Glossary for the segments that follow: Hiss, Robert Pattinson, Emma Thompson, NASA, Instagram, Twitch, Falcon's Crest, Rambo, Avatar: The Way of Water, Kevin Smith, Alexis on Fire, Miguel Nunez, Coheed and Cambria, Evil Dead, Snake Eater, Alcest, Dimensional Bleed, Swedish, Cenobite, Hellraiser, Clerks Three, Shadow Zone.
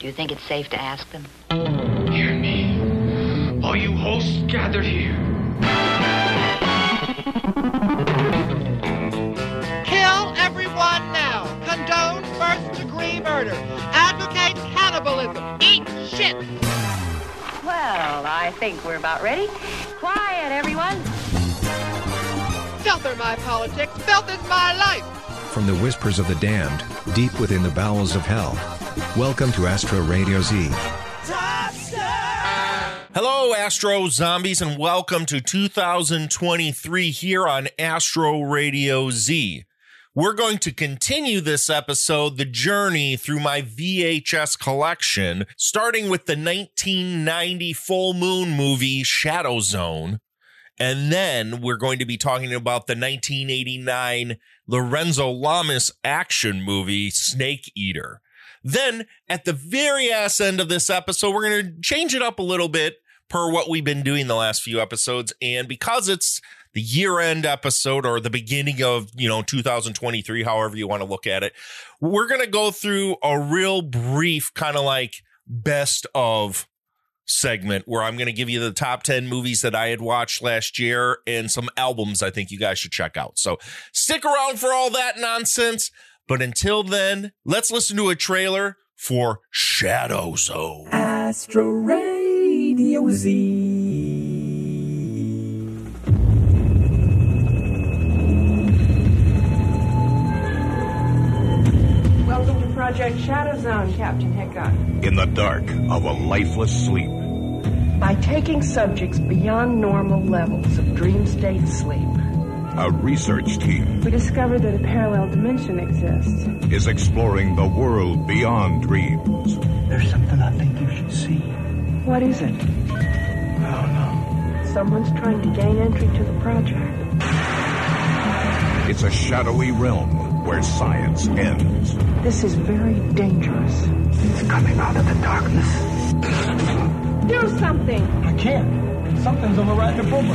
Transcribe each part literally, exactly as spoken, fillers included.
Do you think it's safe to ask them? Hear me, all you hosts gathered here. Kill everyone now. Condone first-degree murder. Advocate cannibalism. Eat shit. Well, I think we're about ready. Quiet, everyone. Filth are my politics. Filth is my life. From the whispers of the damned, deep within the bowels of hell. Welcome to Astro Radio Z. Hello, Astro Zombies, and welcome to two thousand twenty-three here on Astro Radio Z. We're going to continue this episode, the journey through my V H S collection, starting with the nineteen ninety Full Moon movie, Shadow Zone. And then we're going to be talking about the nineteen eighty-nine Lorenzo Lamas action movie, Snake Eater. Then at the very ass end of this episode, we're going to change it up a little bit per what we've been doing the last few episodes. And because it's the year end episode or the beginning of, you know, two thousand twenty-three, however you want to look at it, we're going to go through a real brief kind of like best of segment where I'm going to give you the top ten movies that I had watched last year and some albums I think you guys should check out. So stick around for all that nonsense. But until then, let's listen to a trailer for Shadow Zone. Astro Radio Z. Welcome to Project Shadow Zone, Captain Hickok. In the dark of a lifeless sleep. By taking subjects beyond normal levels of dream state sleep. A research team. We discovered that a parallel dimension exists. Is exploring the world beyond dreams. There's something I think you should see. What is it? I don't know. Someone's trying to gain entry to the project. It's a shadowy realm where science ends. This is very dangerous. It's coming out of the darkness. Do something! I can't. Something's on the right to program.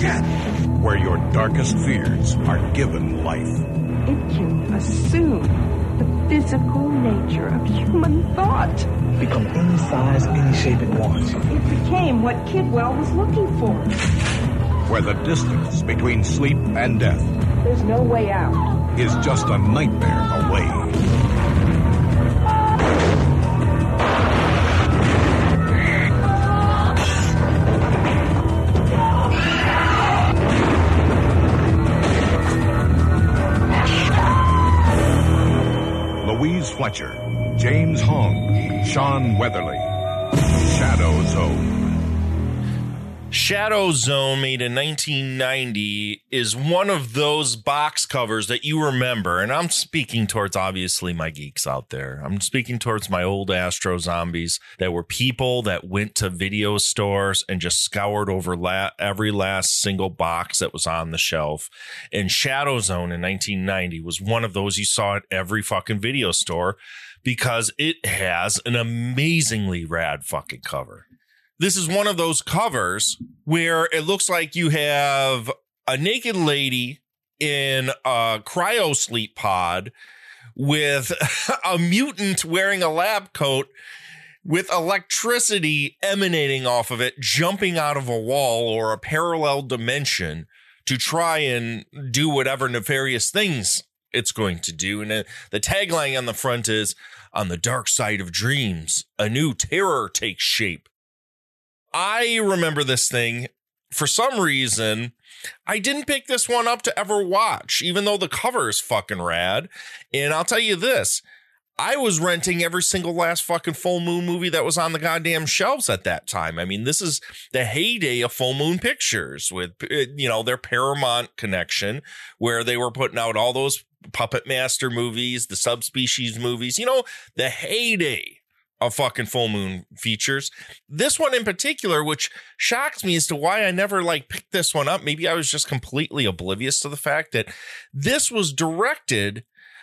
Yeah. Where your darkest fears are given life. It can assume the physical nature of human thought. Become any size, any shape it wants. It became what Kidwell was looking for. Where the distance between sleep and death... There's no way out. ...is just a nightmare away. Louise Fletcher, James Hong, Sean Weatherly, Shadow Zone. Shadow Zone, made in nineteen ninety, is one of those box covers that you remember. And I'm speaking towards, obviously, my geeks out there. I'm speaking towards my old Astro Zombies that were people that went to video stores and just scoured over la- every last single box that was on the shelf. And Shadow Zone in nineteen ninety was one of those you saw at every fucking video store because it has an amazingly rad fucking cover. This is one of those covers where it looks like you have a naked lady in a cryo sleep pod with a mutant wearing a lab coat with electricity emanating off of it, jumping out of a wall or a parallel dimension to try and do whatever nefarious things it's going to do. And the tagline on the front is, "On the dark side of dreams, a new terror takes shape." I remember this thing. For some reason, I didn't pick this one up to ever watch, even though the cover is fucking rad. And I'll tell you this, I was renting every single last fucking Full Moon movie that was on the goddamn shelves at that time. I mean, this is the heyday of Full Moon Pictures with, you know, their Paramount connection where they were putting out all those Puppet Master movies, the Subspecies movies, you know, the heyday of fucking Full Moon features. This one in particular, which shocks me as to why I never like picked this one up. Maybe I was just completely oblivious to the fact that this was directed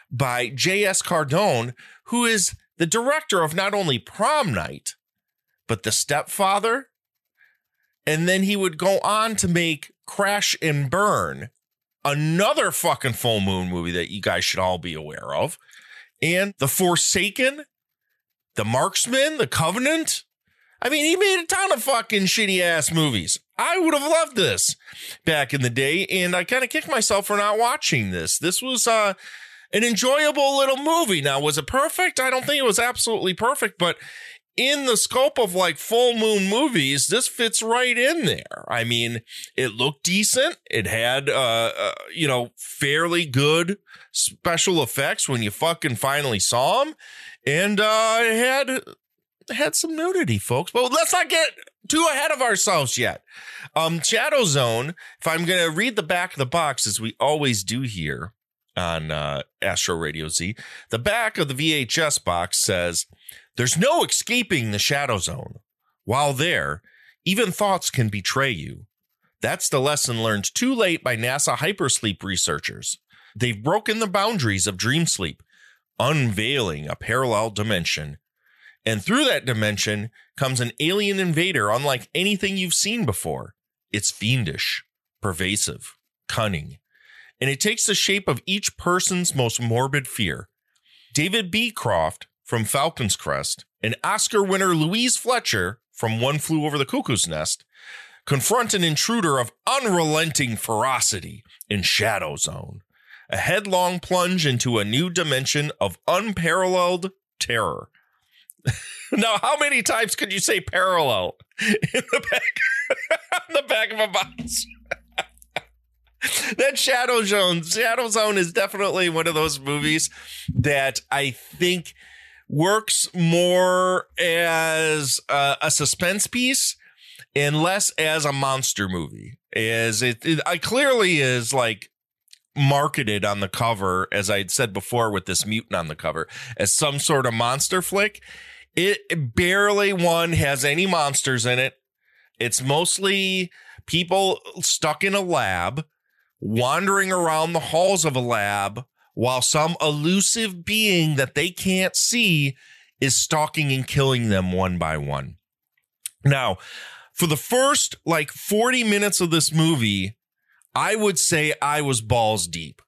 by J S Cardone, who is the director of not only Prom Night, but The Stepfather. And then he would go on to make Crash and Burn, another fucking Full Moon movie that you guys should all be aware of, and The Forsaken, The Marksman, The Covenant. I mean, he made a ton of fucking shitty ass movies. I would have loved this back in the day, and I kind of kicked myself for not watching this. This was uh, an enjoyable little movie. Now, was it perfect? I don't think it was absolutely perfect, but in the scope of like Full Moon movies, this fits right in there. I mean, it looked decent. It had, uh, uh, you know, fairly good special effects when you fucking finally saw them, and uh, it had... had some nudity, folks, but let's not get too ahead of ourselves yet. Um, Shadow Zone, if I'm going to read the back of the box, as we always do here on uh, Astro Radio Z, the back of the V H S box says, "There's no escaping the Shadow Zone. While there, even thoughts can betray you. That's the lesson learned too late by NASA hypersleep researchers. They've broken the boundaries of dream sleep, unveiling a parallel dimension. And through that dimension comes an alien invader unlike anything you've seen before. It's fiendish, pervasive, cunning, and it takes the shape of each person's most morbid fear. David B. Croft from Falcon's Crest and Oscar winner Louise Fletcher from One Flew Over the Cuckoo's Nest confront an intruder of unrelenting ferocity in Shadow Zone, a headlong plunge into a new dimension of unparalleled terror." Now, how many times could you say parallel in the back, in the back of a box? That Shadow Zone, Shadow Zone is definitely one of those movies that I think works more as a, a suspense piece and less as a monster movie. As it, it, I clearly is like marketed on the cover, as I had said before, with this mutant on the cover, as some sort of monster flick. It barely one has any monsters in it. It's mostly people stuck in a lab, wandering around the halls of a lab, while some elusive being that they can't see is stalking and killing them one by one. Now, for the first like forty minutes of this movie, I would say I was balls deep.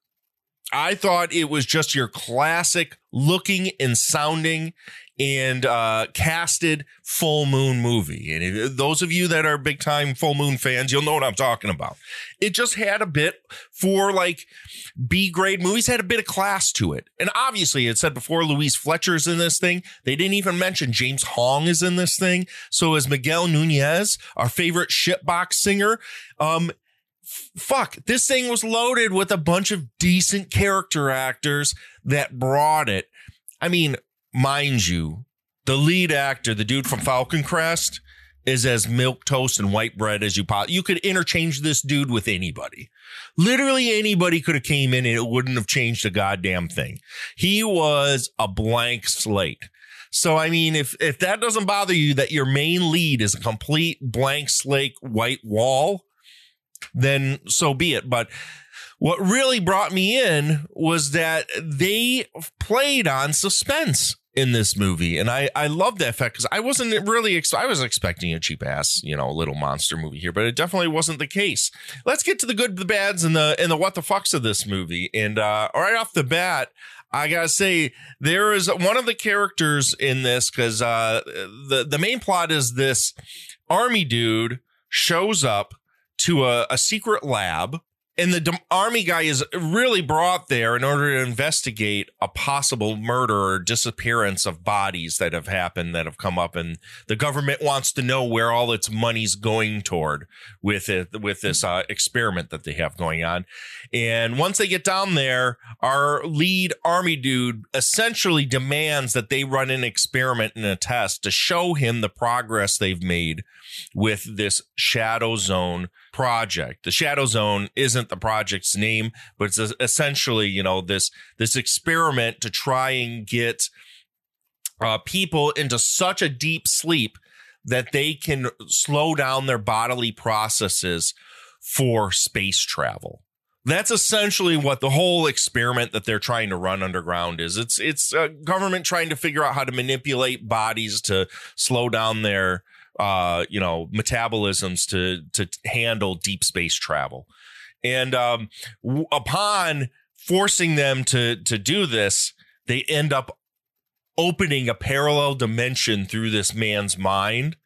I thought it was just your classic looking and sounding and uh, casted Full Moon movie. And if, those of you that are big time Full Moon fans, you'll know what I'm talking about. It just had a bit for like B grade movies, had a bit of class to it. And obviously, it said before, Louise Fletcher's in this thing. They didn't even mention James Hong is in this thing. So is Miguel Nunez, our favorite shitbox singer. Um, Fuck, this thing was loaded with a bunch of decent character actors that brought it. I mean, mind you, the lead actor, the dude from Falcon Crest, is as milquetoast and white bread as you pot. You could interchange this dude with anybody. Literally anybody could have came in and it wouldn't have changed a goddamn thing. He was a blank slate. So, I mean, if if that doesn't bother you that your main lead is a complete blank slate white wall, then so be it. But what really brought me in was that they played on suspense in this movie. And I, I love that fact, because I wasn't really, ex- I was expecting a cheap ass, you know, little monster movie here, but it definitely wasn't the case. Let's get to the good, the bads, and the, and the what the fucks of this movie. And uh, right off the bat, I gotta say, there is one of the characters in this, because uh, the, the main plot is this army dude shows up to a, a secret lab, and the army guy is really brought there in order to investigate a possible murder or disappearance of bodies that have happened, that have come up, and the government wants to know where all its money's going toward with it, with this uh, experiment that they have going on. And once they get down there, our lead army dude essentially demands that they run an experiment and a test to show him the progress they've made with this Shadow Zone project. The Shadow Zone isn't the project's name, but it's essentially, you know, this this experiment to try and get uh, people into such a deep sleep that they can slow down their bodily processes for space travel. That's essentially what the whole experiment that they're trying to run underground is. It's it's a government trying to figure out how to manipulate bodies to slow down their Uh, you know, metabolisms to to handle deep space travel. And um, w- upon forcing them to to do this, they end up opening a parallel dimension through this man's mind.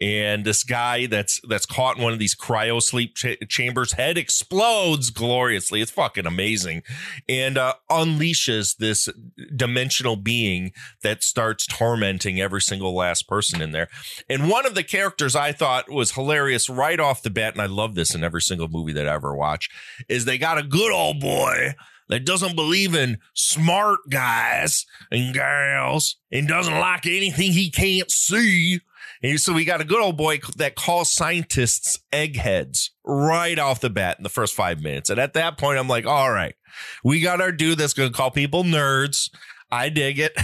And this guy that's that's caught in one of these cryo sleep ch- chambers, head explodes gloriously. It's fucking amazing. And uh, unleashes this dimensional being that starts tormenting every single last person in there. And one of the characters I thought was hilarious right off the bat, and I love this in every single movie that I ever watch, is they got a good old boy that doesn't believe in smart guys and girls and doesn't like anything he can't see. And so we got a good old boy that calls scientists eggheads right off the bat in the first five minutes. And at that point, I'm like, all right, we got our dude that's going to call people nerds. I dig it.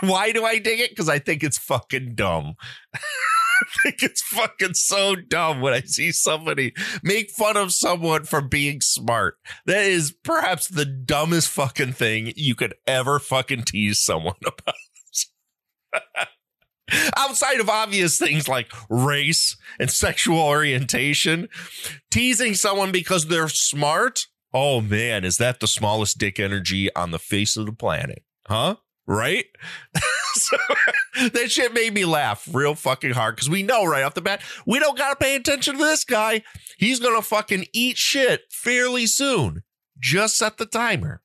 Why do I dig it? Because I think it's fucking dumb. I think it's fucking so dumb when I see somebody make fun of someone for being smart. That is perhaps the dumbest fucking thing you could ever fucking tease someone about. Outside of obvious things like race and sexual orientation, teasing someone because they're smart. Oh, man, is that the smallest dick energy on the face of the planet? Huh? Right? So, that shit made me laugh real fucking hard because we know right off the bat, we don't got to pay attention to this guy. He's going to fucking eat shit fairly soon. Just set the timer.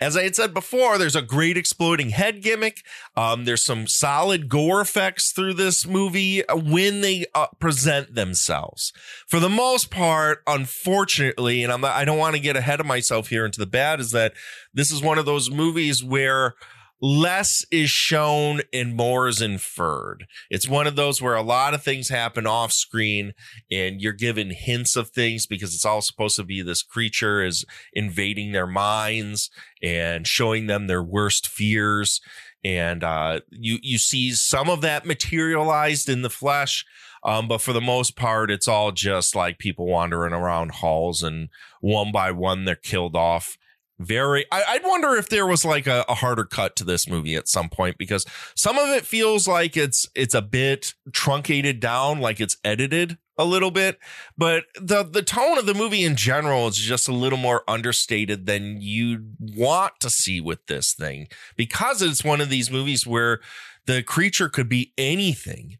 As I had said before, there's a great exploding head gimmick. Um, there's some solid gore effects through this movie when they uh, present themselves. For the most part, unfortunately, and I'm not, I don't want to get ahead of myself here into the bad, is that this is one of those movies where less is shown and more is inferred. It's one of those where a lot of things happen off screen and you're given hints of things because it's all supposed to be this creature is invading their minds and showing them their worst fears. And uh, you, you see some of that materialized in the flesh. Um, but for the most part, it's all just like people wandering around halls and one by one, they're killed off. Very, I, I'd wonder if there was like a, a harder cut to this movie at some point, because some of it feels like it's it's a bit truncated down, like it's edited a little bit. But the the tone of the movie in general is just a little more understated than you'd want to see with this thing, because it's one of these movies where the creature could be anything.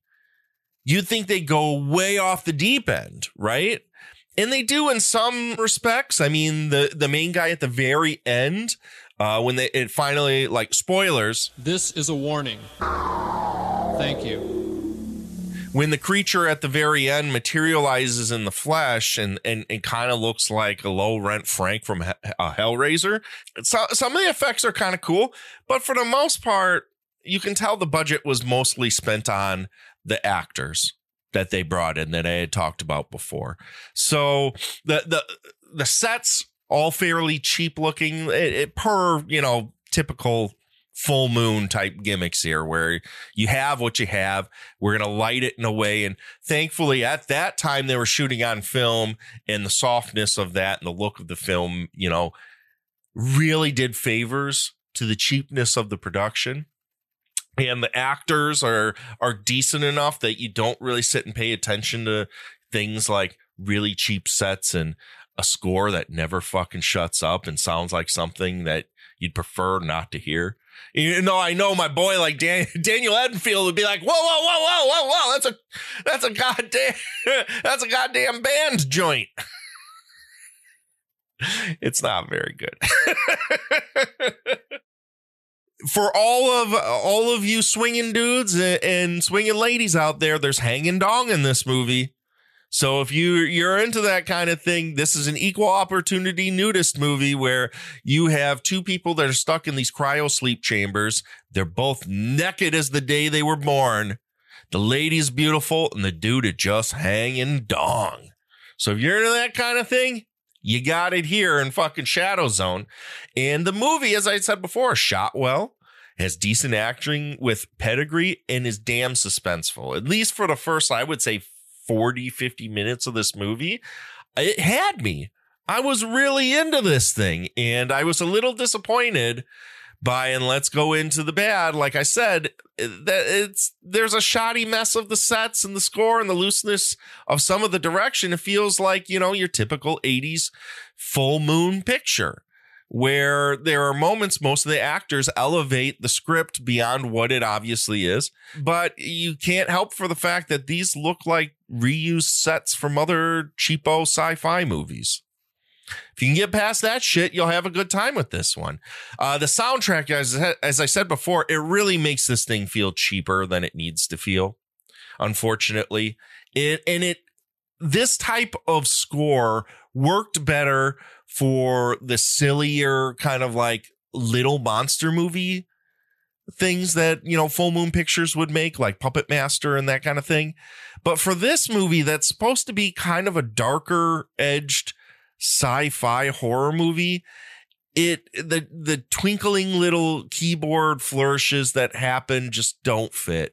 You'd think they go way off the deep end, right? And they do in some respects. I mean, the, the main guy at the very end, uh, when they it finally, like, spoilers. This is a warning. Thank you. When the creature at the very end materializes in the flesh and and, and kind of looks like a low-rent Frank from H- uh, Hellraiser. So, some of the effects are kind of cool. But for the most part, you can tell the budget was mostly spent on the actors that they brought in that I had talked about before. So the the the sets all fairly cheap looking, it, it, per, you know, typical Full Moon type gimmicks here, where you have what you have. We're going to light it in a way. And thankfully at that time they were shooting on film, and the softness of that and the look of the film, you know, really did favors to the cheapness of the production. And the actors are are decent enough that you don't really sit and pay attention to things like really cheap sets and a score that never fucking shuts up and sounds like something that you'd prefer not to hear. You know, I know my boy like Dan, Daniel Edenfield would be like, whoa, whoa, whoa, whoa, whoa, whoa. That's a that's a goddamn that's a goddamn band joint. It's not very good. For all of all of you swinging dudes and swinging ladies out there, there's hanging dong in this movie. So if you you're into that kind of thing, this is an equal opportunity nudist movie where you have two people that are stuck in these cryo sleep chambers. They're both naked as the day they were born. The lady's beautiful and the dude is just hanging dong. So if you're into that kind of thing, you got it here in fucking Shadow Zone. And the movie, as I said before, shot well, has decent acting with pedigree, and is damn suspenseful. At least for the first, I would say, forty, fifty minutes of this movie, it had me. I was really into this thing, and I was a little disappointed by, and let's go into the bad, like I said, that it's there's a shoddy mess of the sets and the score and the looseness of some of the direction. It feels like, you know, your typical eighties Full Moon picture where there are moments most of the actors elevate the script beyond what it obviously is. But you can't help for the fact that these look like reused sets from other cheapo sci-fi movies. If you can get past that shit, you'll have a good time with this one. Uh, the soundtrack, guys, as I said before, it really makes this thing feel cheaper than it needs to feel, unfortunately. It, and it this type of score worked better for the sillier kind of like little monster movie things that, you know, Full Moon Pictures would make, like Puppet Master and that kind of thing. But for this movie, that's supposed to be kind of a darker edged sci-fi horror movie, it the the twinkling little keyboard flourishes that happen just don't fit,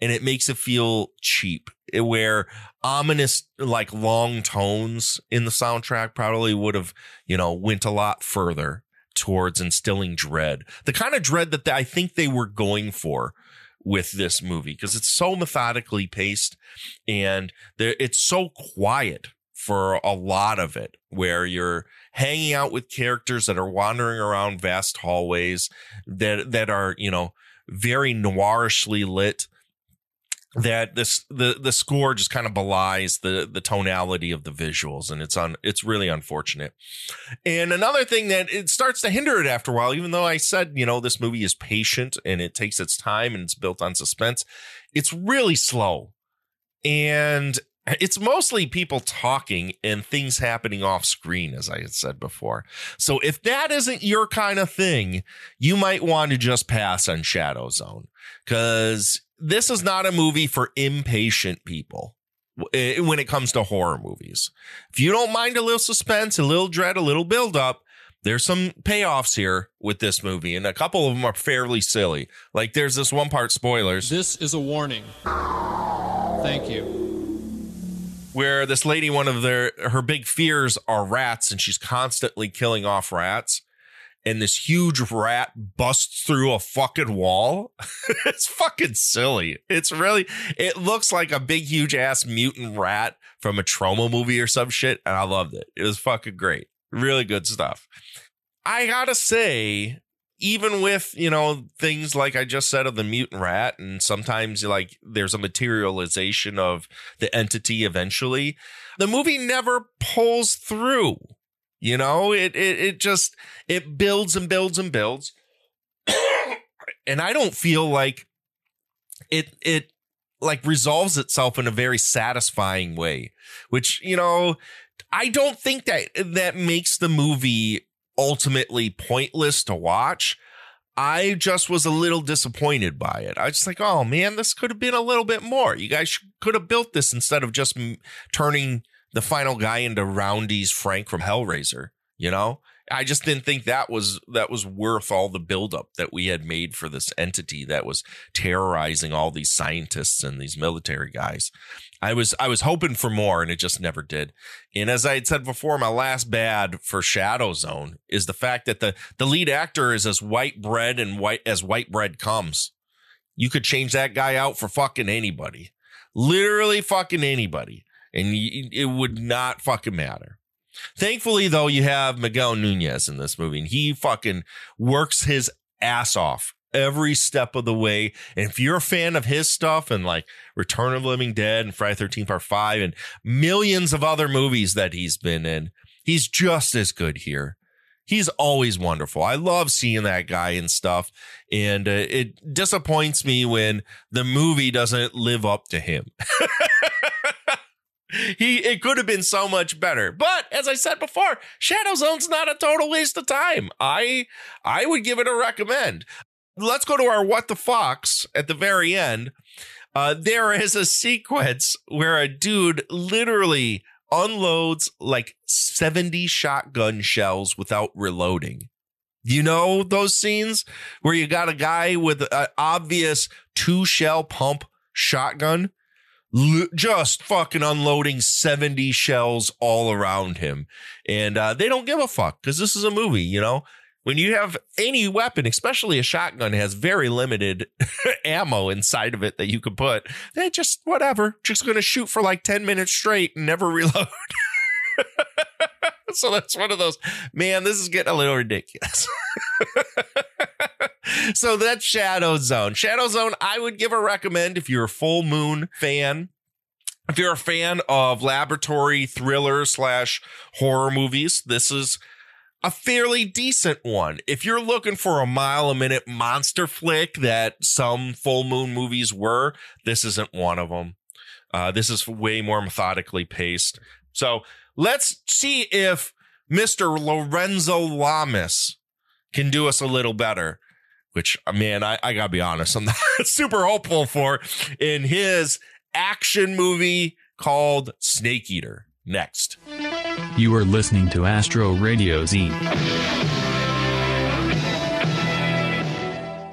and it makes it feel cheap. It, where ominous like long tones in the soundtrack probably would have, you know, went a lot further towards instilling dread, the kind of dread that I think they were going for with this movie, because it's so methodically paced and there it's so quiet for a lot of it, where you're hanging out with characters that are wandering around vast hallways that that are, you know, very noirishly lit, that this the the score just kind of belies the the tonality of the visuals, and it's on it's really unfortunate. And another thing that it starts to hinder it after a while, even though I said, you know, this movie is patient and it takes its time and it's built on suspense, it's really slow. And it's mostly people talking and things happening off screen, as I had said before. So if that isn't your kind of thing, you might want to just pass on Shadow Zone, because this is not a movie for impatient people when it comes to horror movies. If you don't mind a little suspense, a little dread, a little buildup, there's some payoffs here with this movie, and a couple of them are fairly silly. Like there's this one part, spoilers. This is a warning. Thank you. Where this lady, one of their her big fears are rats, and she's constantly killing off rats. And this huge rat busts through a fucking wall. It's fucking silly. It's really, it looks like a big, huge ass mutant rat from a trauma movie or some shit. And I loved it. It was fucking great. Really good stuff. I gotta say, even with, you know, things like I just said of the mutant rat, and sometimes like there's a materialization of the entity eventually, the movie never pulls through, you know, it, it, it just, it builds and builds and builds. And I don't feel like it, it like resolves itself in a very satisfying way, which, you know, I don't think that that makes the movie ultimately pointless to watch. I just was a little disappointed by it. I was just like, oh man, this could have been a little bit more. You guys could have built this instead of just m- turning the final guy into Roundy's Frank from Hellraiser. You know, I just didn't think that was that was worth all the buildup that we had made for this entity that was terrorizing all these scientists and these military guys. I was I was hoping for more, and it just never did. And as I had said before, my last bad for Shadow Zone is the fact that the the lead actor is as white bread and white as white bread comes. You could change that guy out for fucking anybody, literally fucking anybody, and you, it would not fucking matter. Thankfully, though, you have Miguel Nunez in this movie, and he fucking works his ass off every step of the way. And if you're a fan of his stuff, and like Return of the Living Dead and Friday thirteenth Part five and millions of other movies that he's been in, he's just as good here. He's always wonderful. I love seeing that guy and stuff. And uh, it disappoints me when the movie doesn't live up to him. He it could have been so much better. But as I said before, Shadow Zone's not a total waste of time. I I would give it a recommend. Let's go to our What the Fox at the very end. Uh, there is a sequence where a dude literally unloads like seventy shotgun shells without reloading. You know those scenes where you got a guy with an obvious two shell pump shotgun just fucking unloading seventy shells all around him. And uh, they don't give a fuck, because this is a movie, you know, when you have any weapon, especially a shotgun, has very limited ammo inside of it that you could put. They just whatever, just going to shoot for like ten minutes straight and never reload. So that's one of those, man, this is getting a little ridiculous. So that's Shadow Zone. Shadow Zone, I would give a recommend if you're a Full Moon fan. If you're a fan of laboratory thriller slash horror movies, this is a fairly decent one. If you're looking for a mile a minute monster flick that some Full Moon movies were, this isn't one of them. Uh, this is way more methodically paced. So let's see if Mister Lorenzo Lamas can do us a little better, which, man, I, I gotta be honest, I'm not super hopeful for in his action movie called Snake Eater. Next. You are listening to Astro Radio Z.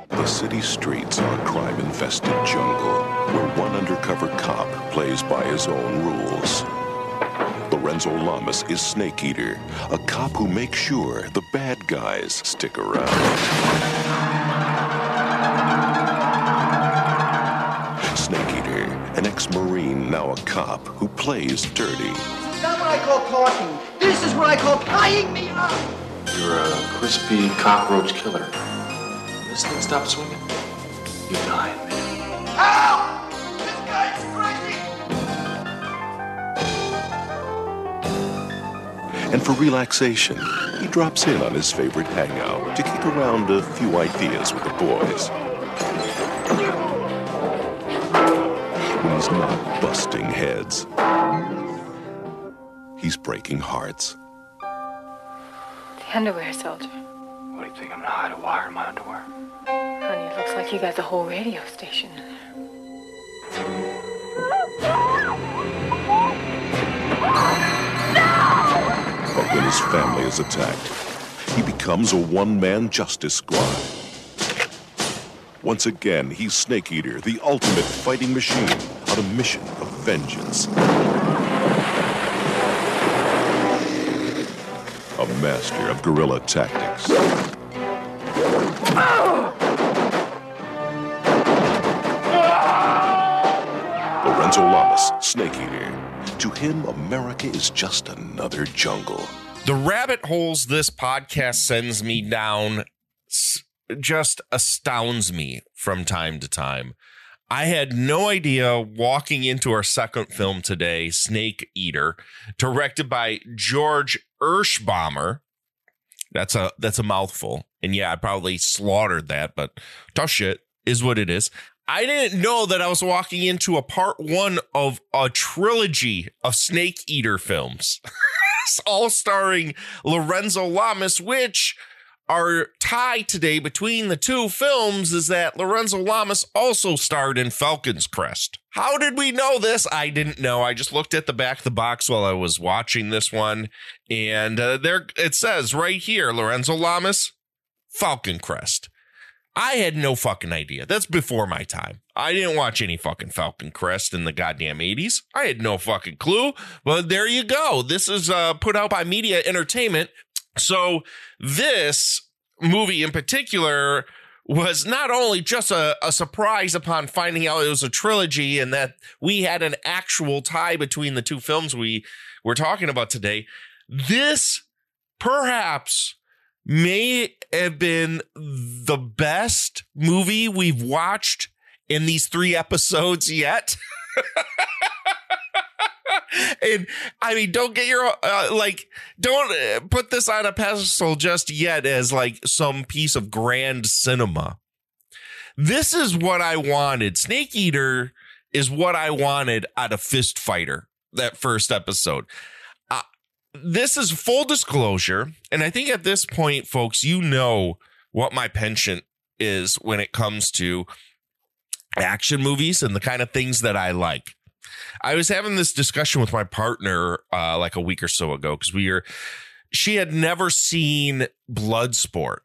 The city streets are crime-infested jungle where one undercover cop plays by his own rules. Lorenzo Lamas is Snake Eater, a cop who makes sure the bad guys stick around. Snake Eater, an ex-Marine, now a cop, who plays dirty. It's not what I call talking. This is what I call tying me up. You're a crispy cockroach killer. When this thing stops swinging, you die, man. Help! This guy's crazy! And for relaxation, he drops in on his favorite hangout to kick around a few ideas with the boys. He's not busting heads. He's breaking hearts. The underwear soldier. What do you think? I'm gonna hide a wire in my underwear? Honey, it looks like you got the whole radio station in there. But when his family is attacked, he becomes a one-man justice squad. Once again, he's Snake Eater, the ultimate fighting machine, on a mission of vengeance. A master of guerrilla tactics. Lorenzo Lamas, Snake Eater. To him, America is just another jungle. The rabbit holes this podcast sends me down just astounds me from time to time. I had no idea walking into our second film today, Snake Eater, directed by George Erschbommer. That's a that's a mouthful. And yeah, I probably slaughtered that, but tough shit is what it is. I didn't know that I was walking into a part one of a trilogy of Snake Eater films, all starring Lorenzo Lamas, which... Our tie today between the two films is that Lorenzo Lamas also starred in Falcon's Crest. How did we know this? I didn't know. I just looked at the back of the box while I was watching this one. And uh, there it says right here, Lorenzo Lamas, Falcon Crest. I had no fucking idea. That's before my time. I didn't watch any fucking Falcon Crest in the goddamn eighties. I had no fucking clue. Well, there you go. This is uh, put out by Media Entertainment. So this movie in particular was not only just a, a surprise upon finding out it was a trilogy and that we had an actual tie between the two films we were talking about today. This perhaps may have been the best movie we've watched in these three episodes yet. And I mean, don't get your uh, like, don't put this on a pedestal just yet as like some piece of grand cinema. This is what I wanted. Snake Eater is what I wanted out of Fist Fighter, that first episode. Uh, this is full disclosure. And I think at this point, folks, you know what my penchant is when it comes to action movies and the kind of things that I like. I was having this discussion with my partner uh, like a week or so ago because we were she had never seen Bloodsport.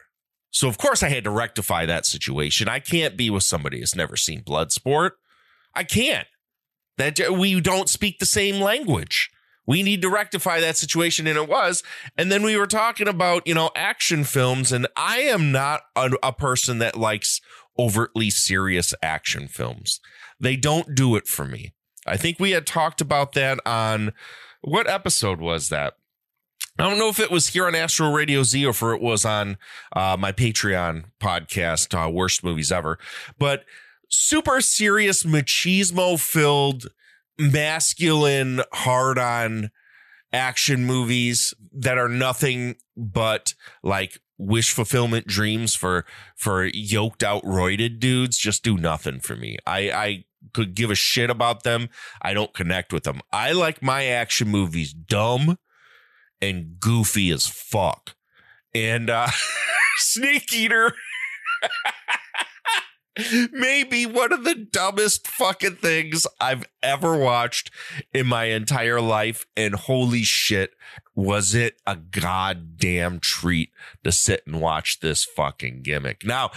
So, of course, I had to rectify that situation. I can't be with somebody who's never seen Bloodsport. I can't. That we don't speak the same language. We need to rectify that situation. And it was. And then we were talking about, you know, action films. And I am not a, a person that likes overtly serious action films. They don't do it for me. I think we had talked about that on what episode was that? I don't know if it was here on Astro Radio Z or if it was on uh, my Patreon podcast, uh, Worst Movies Ever, but super serious, machismo-filled, masculine, hard-on action movies that are nothing but like wish fulfillment dreams for for yoked out roided dudes just do nothing for me. I, I could give a shit about them. I don't connect with them. I like my action movies dumb and goofy as fuck. And uh, Snake Eater may be one of the dumbest fucking things I've ever watched in my entire life. And holy shit, was it a goddamn treat to sit and watch this fucking gimmick. Now,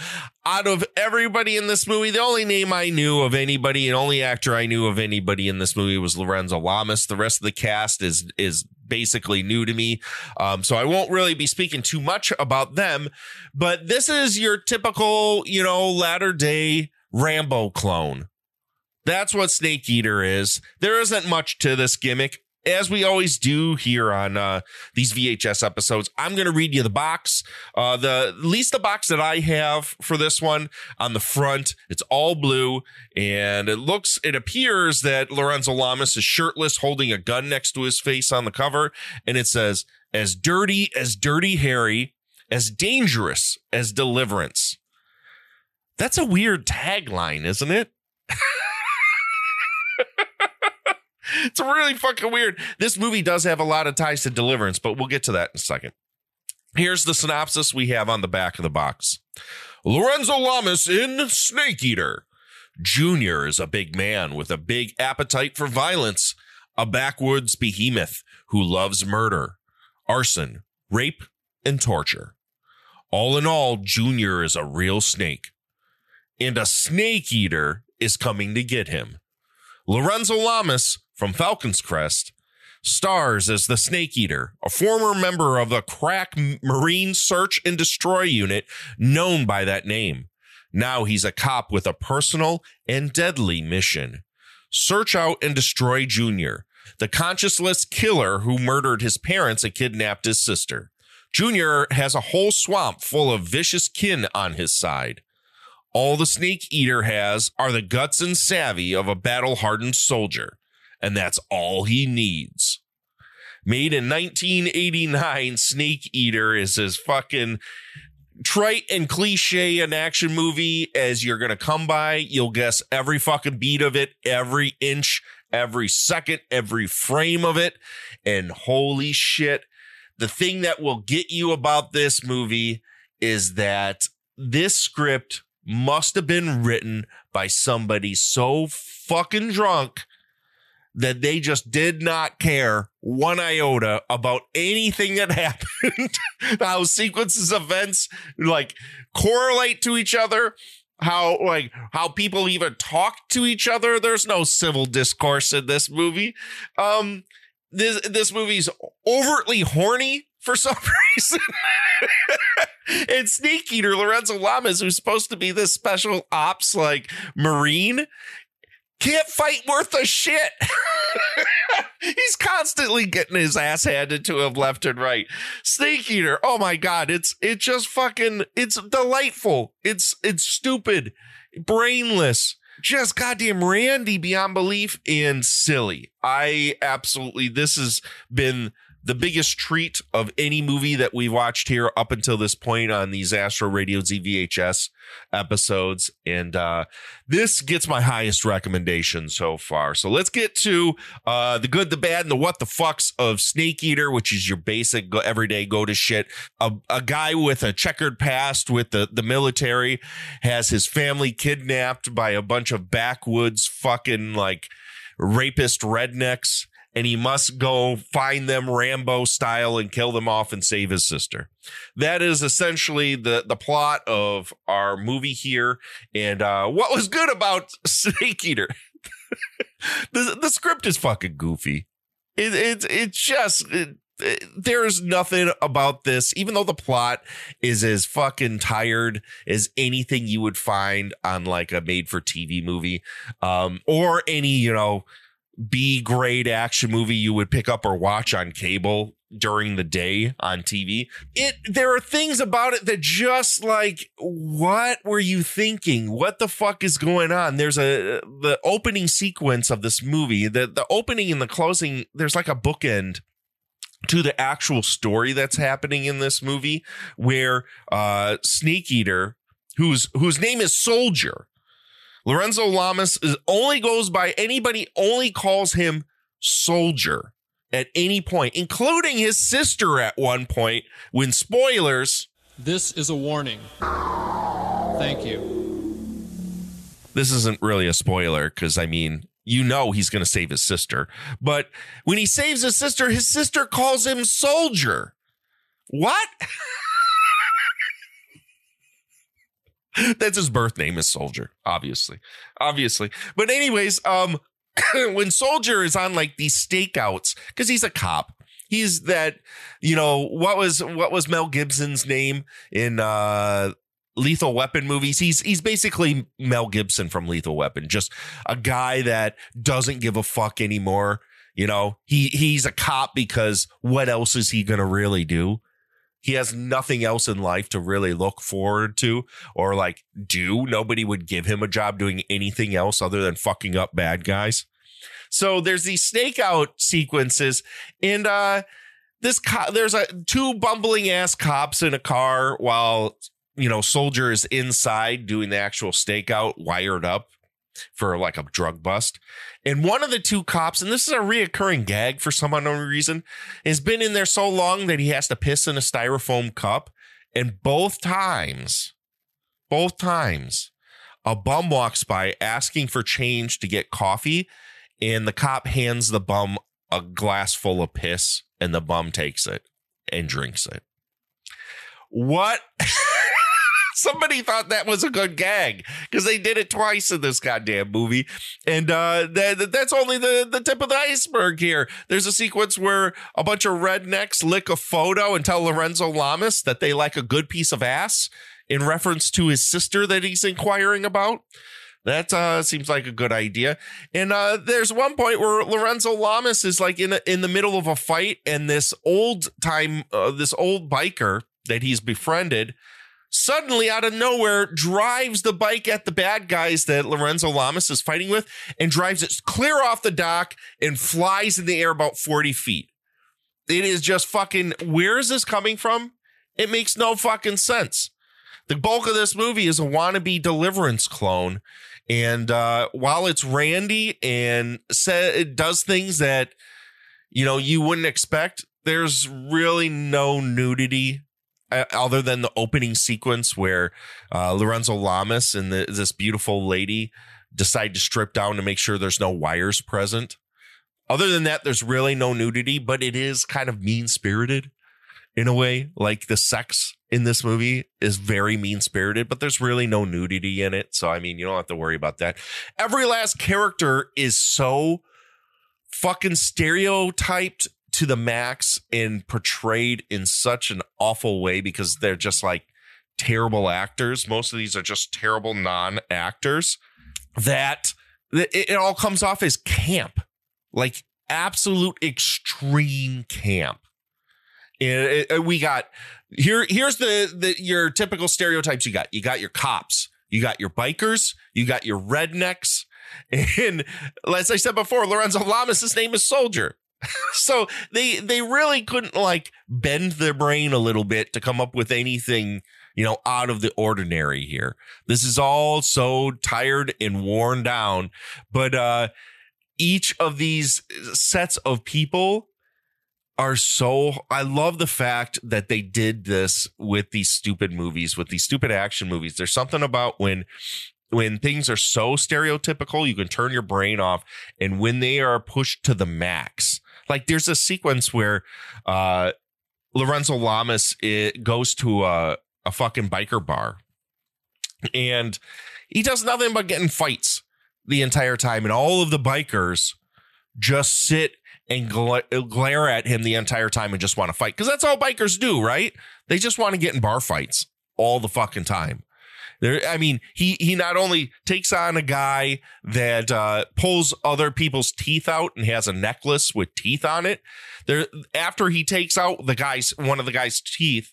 out of everybody in this movie, the only name I knew of anybody and only actor I knew of anybody in this movie was Lorenzo Lamas. The rest of the cast is is basically new to me. Um, so I won't really be speaking too much about them, but this is your typical, you know, latter day Rambo clone. That's what Snake Eater is. There isn't much to this gimmick. As we always do here on uh, these V H S episodes, I'm going to read you the box, uh, the at least the box that I have for this one. On the front, it's all blue, and it looks, it appears that Lorenzo Lamas is shirtless, holding a gun next to his face on the cover, and it says, "As dirty as Dirty Harry, as dangerous as Deliverance." That's a weird tagline, isn't it? It's really fucking weird. This movie does have a lot of ties to Deliverance, but we'll get to that in a second. Here's the synopsis we have on the back of the box. Lorenzo Lamas in Snake Eater. Junior is a big man with a big appetite for violence, a backwoods behemoth who loves murder, arson, rape, and torture. All in all, Junior is a real snake, and a Snake Eater is coming to get him. Lorenzo Lamas from Falcon's Crest stars as the Snake Eater, a former member of the crack Marine Search and Destroy unit known by that name. Now he's a cop with a personal and deadly mission. Search out and destroy Junior, the conscienceless killer who murdered his parents and kidnapped his sister. Junior has a whole swamp full of vicious kin on his side. All the Snake Eater has are the guts and savvy of a battle-hardened soldier, and that's all he needs. Made in nineteen eighty-nine, Snake Eater is as fucking trite and cliche an action movie as you're going to come by. You'll guess every fucking beat of it, every inch, every second, every frame of it, and holy shit, the thing that will get you about this movie is that this script must have been written by somebody so fucking drunk that they just did not care one iota about anything that happened, how sequences, events like correlate to each other, how like how people even talk to each other. There's no civil discourse in this movie. Um, this this movie's overtly horny for some reason. And Snake Eater Lorenzo Lamas, who's supposed to be this special ops like Marine, can't fight worth a shit. He's constantly getting his ass handed to him left and right. Snake Eater, oh my God, it's it's just fucking, it's delightful. It's it's stupid, brainless, just goddamn randy beyond belief and silly. I absolutely, this has been the biggest treat of any movie that we've watched here up until this point on these Astro Radio Z V H S episodes. And uh, this gets my highest recommendation so far. So let's get to uh, the good, the bad, and the what the fucks of Snake Eater, which is your basic everyday go to shit. A, a guy with a checkered past with the, the military has his family kidnapped by a bunch of backwoods fucking like rapist rednecks, and he must go find them Rambo style and kill them off and save his sister. That is essentially the, the plot of our movie here. And uh, what was good about Snake Eater? the, the script is fucking goofy. It, it, it's just, it, it, there's nothing about this, even though the plot is as fucking tired as anything you would find on like a made for T V movie um, or any, you know, B grade action movie you would pick up or watch on cable during the day on T V. It there are things about it that just like, what were you thinking? What the fuck is going on? There's a the opening sequence of this movie, the, the opening and the closing, there's like a bookend to the actual story that's happening in this movie, where uh, Snake Eater, whose whose name is Soldier, Lorenzo Lamas is only goes by anybody only calls him Soldier at any point, including his sister at one point. When spoilers, this is a warning. Thank you. This isn't really a spoiler because I mean, you know, he's going to save his sister. But when he saves his sister, his sister calls him Soldier. What? That's his birth name is Soldier, obviously, obviously. But anyways, um, when Soldier is on like these stakeouts, because he's a cop, he's that, you know, what was what was Mel Gibson's name in uh, Lethal Weapon movies? He's he's basically Mel Gibson from Lethal Weapon, just a guy that doesn't give a fuck anymore. You know, he he's a cop because what else is he going to really do? He has nothing else in life to really look forward to or like do. Nobody would give him a job doing anything else other than fucking up bad guys. So there's these stakeout sequences, and uh, this co- there's a two bumbling ass cops in a car while, you know, Soldier is inside doing the actual stakeout, wired up for like a drug bust. And one of the two cops, and this is a reoccurring gag for some unknown reason, has been in there so long that he has to piss in a styrofoam cup. And both times, both times, a bum walks by asking for change to get coffee, and the cop hands the bum a glass full of piss, and the bum takes it and drinks it. What? Somebody thought that was a good gag because they did it twice in this goddamn movie. And uh, that, that's only the, the tip of the iceberg here. There's a sequence where a bunch of rednecks lick a photo and tell Lorenzo Lamas that they like a good piece of ass in reference to his sister that he's inquiring about. That uh, seems like a good idea. And uh, there's one point where Lorenzo Lamas is like in, a, in the middle of a fight. And this old time, uh, this old biker that he's befriended suddenly out of nowhere drives the bike at the bad guys that Lorenzo Lamas is fighting with and drives it clear off the dock and flies in the air about forty feet. It is just fucking, where is this coming from? It makes no fucking sense. The bulk of this movie is a wannabe Deliverance clone. And uh, while it's randy and says it does things that, you know, you wouldn't expect, there's really no nudity other than the opening sequence where uh, Lorenzo Lamas and the, this beautiful lady decide to strip down to make sure there's no wires present. Other than that, there's really no nudity, but it is kind of mean spirited in a way. Like the sex in this movie is very mean spirited, but there's really no nudity in it. So, I mean, you don't have to worry about that. Every last character is so fucking stereotyped to the max and portrayed in such an awful way because they're just like terrible actors. Most of these are just terrible non-actors that it all comes off as camp, like absolute extreme camp. And we got here. Here's the, the your typical stereotypes. You got you got your cops, you got your bikers, you got your rednecks. And as I said before, Lorenzo Lamas' name is Soldier. So they they really couldn't like bend their brain a little bit to come up with anything, you know, out of the ordinary here. This is all so tired and worn down. But uh, each of these sets of people are so, I love the fact that they did this with these stupid movies, with these stupid action movies. There's something about when when things are so stereotypical, you can turn your brain off, and when they are pushed to the max. Like there's a sequence where uh, Lorenzo Lamas it, goes to a, a fucking biker bar, and he does nothing but get in fights the entire time. And all of the bikers just sit and gla- glare at him the entire time and just want to fight, because that's all bikers do, right? They just want to get in bar fights all the fucking time. There, I mean, he he not only takes on a guy that uh, pulls other people's teeth out and has a necklace with teeth on it. There, after he takes out the guy's one of the guy's teeth,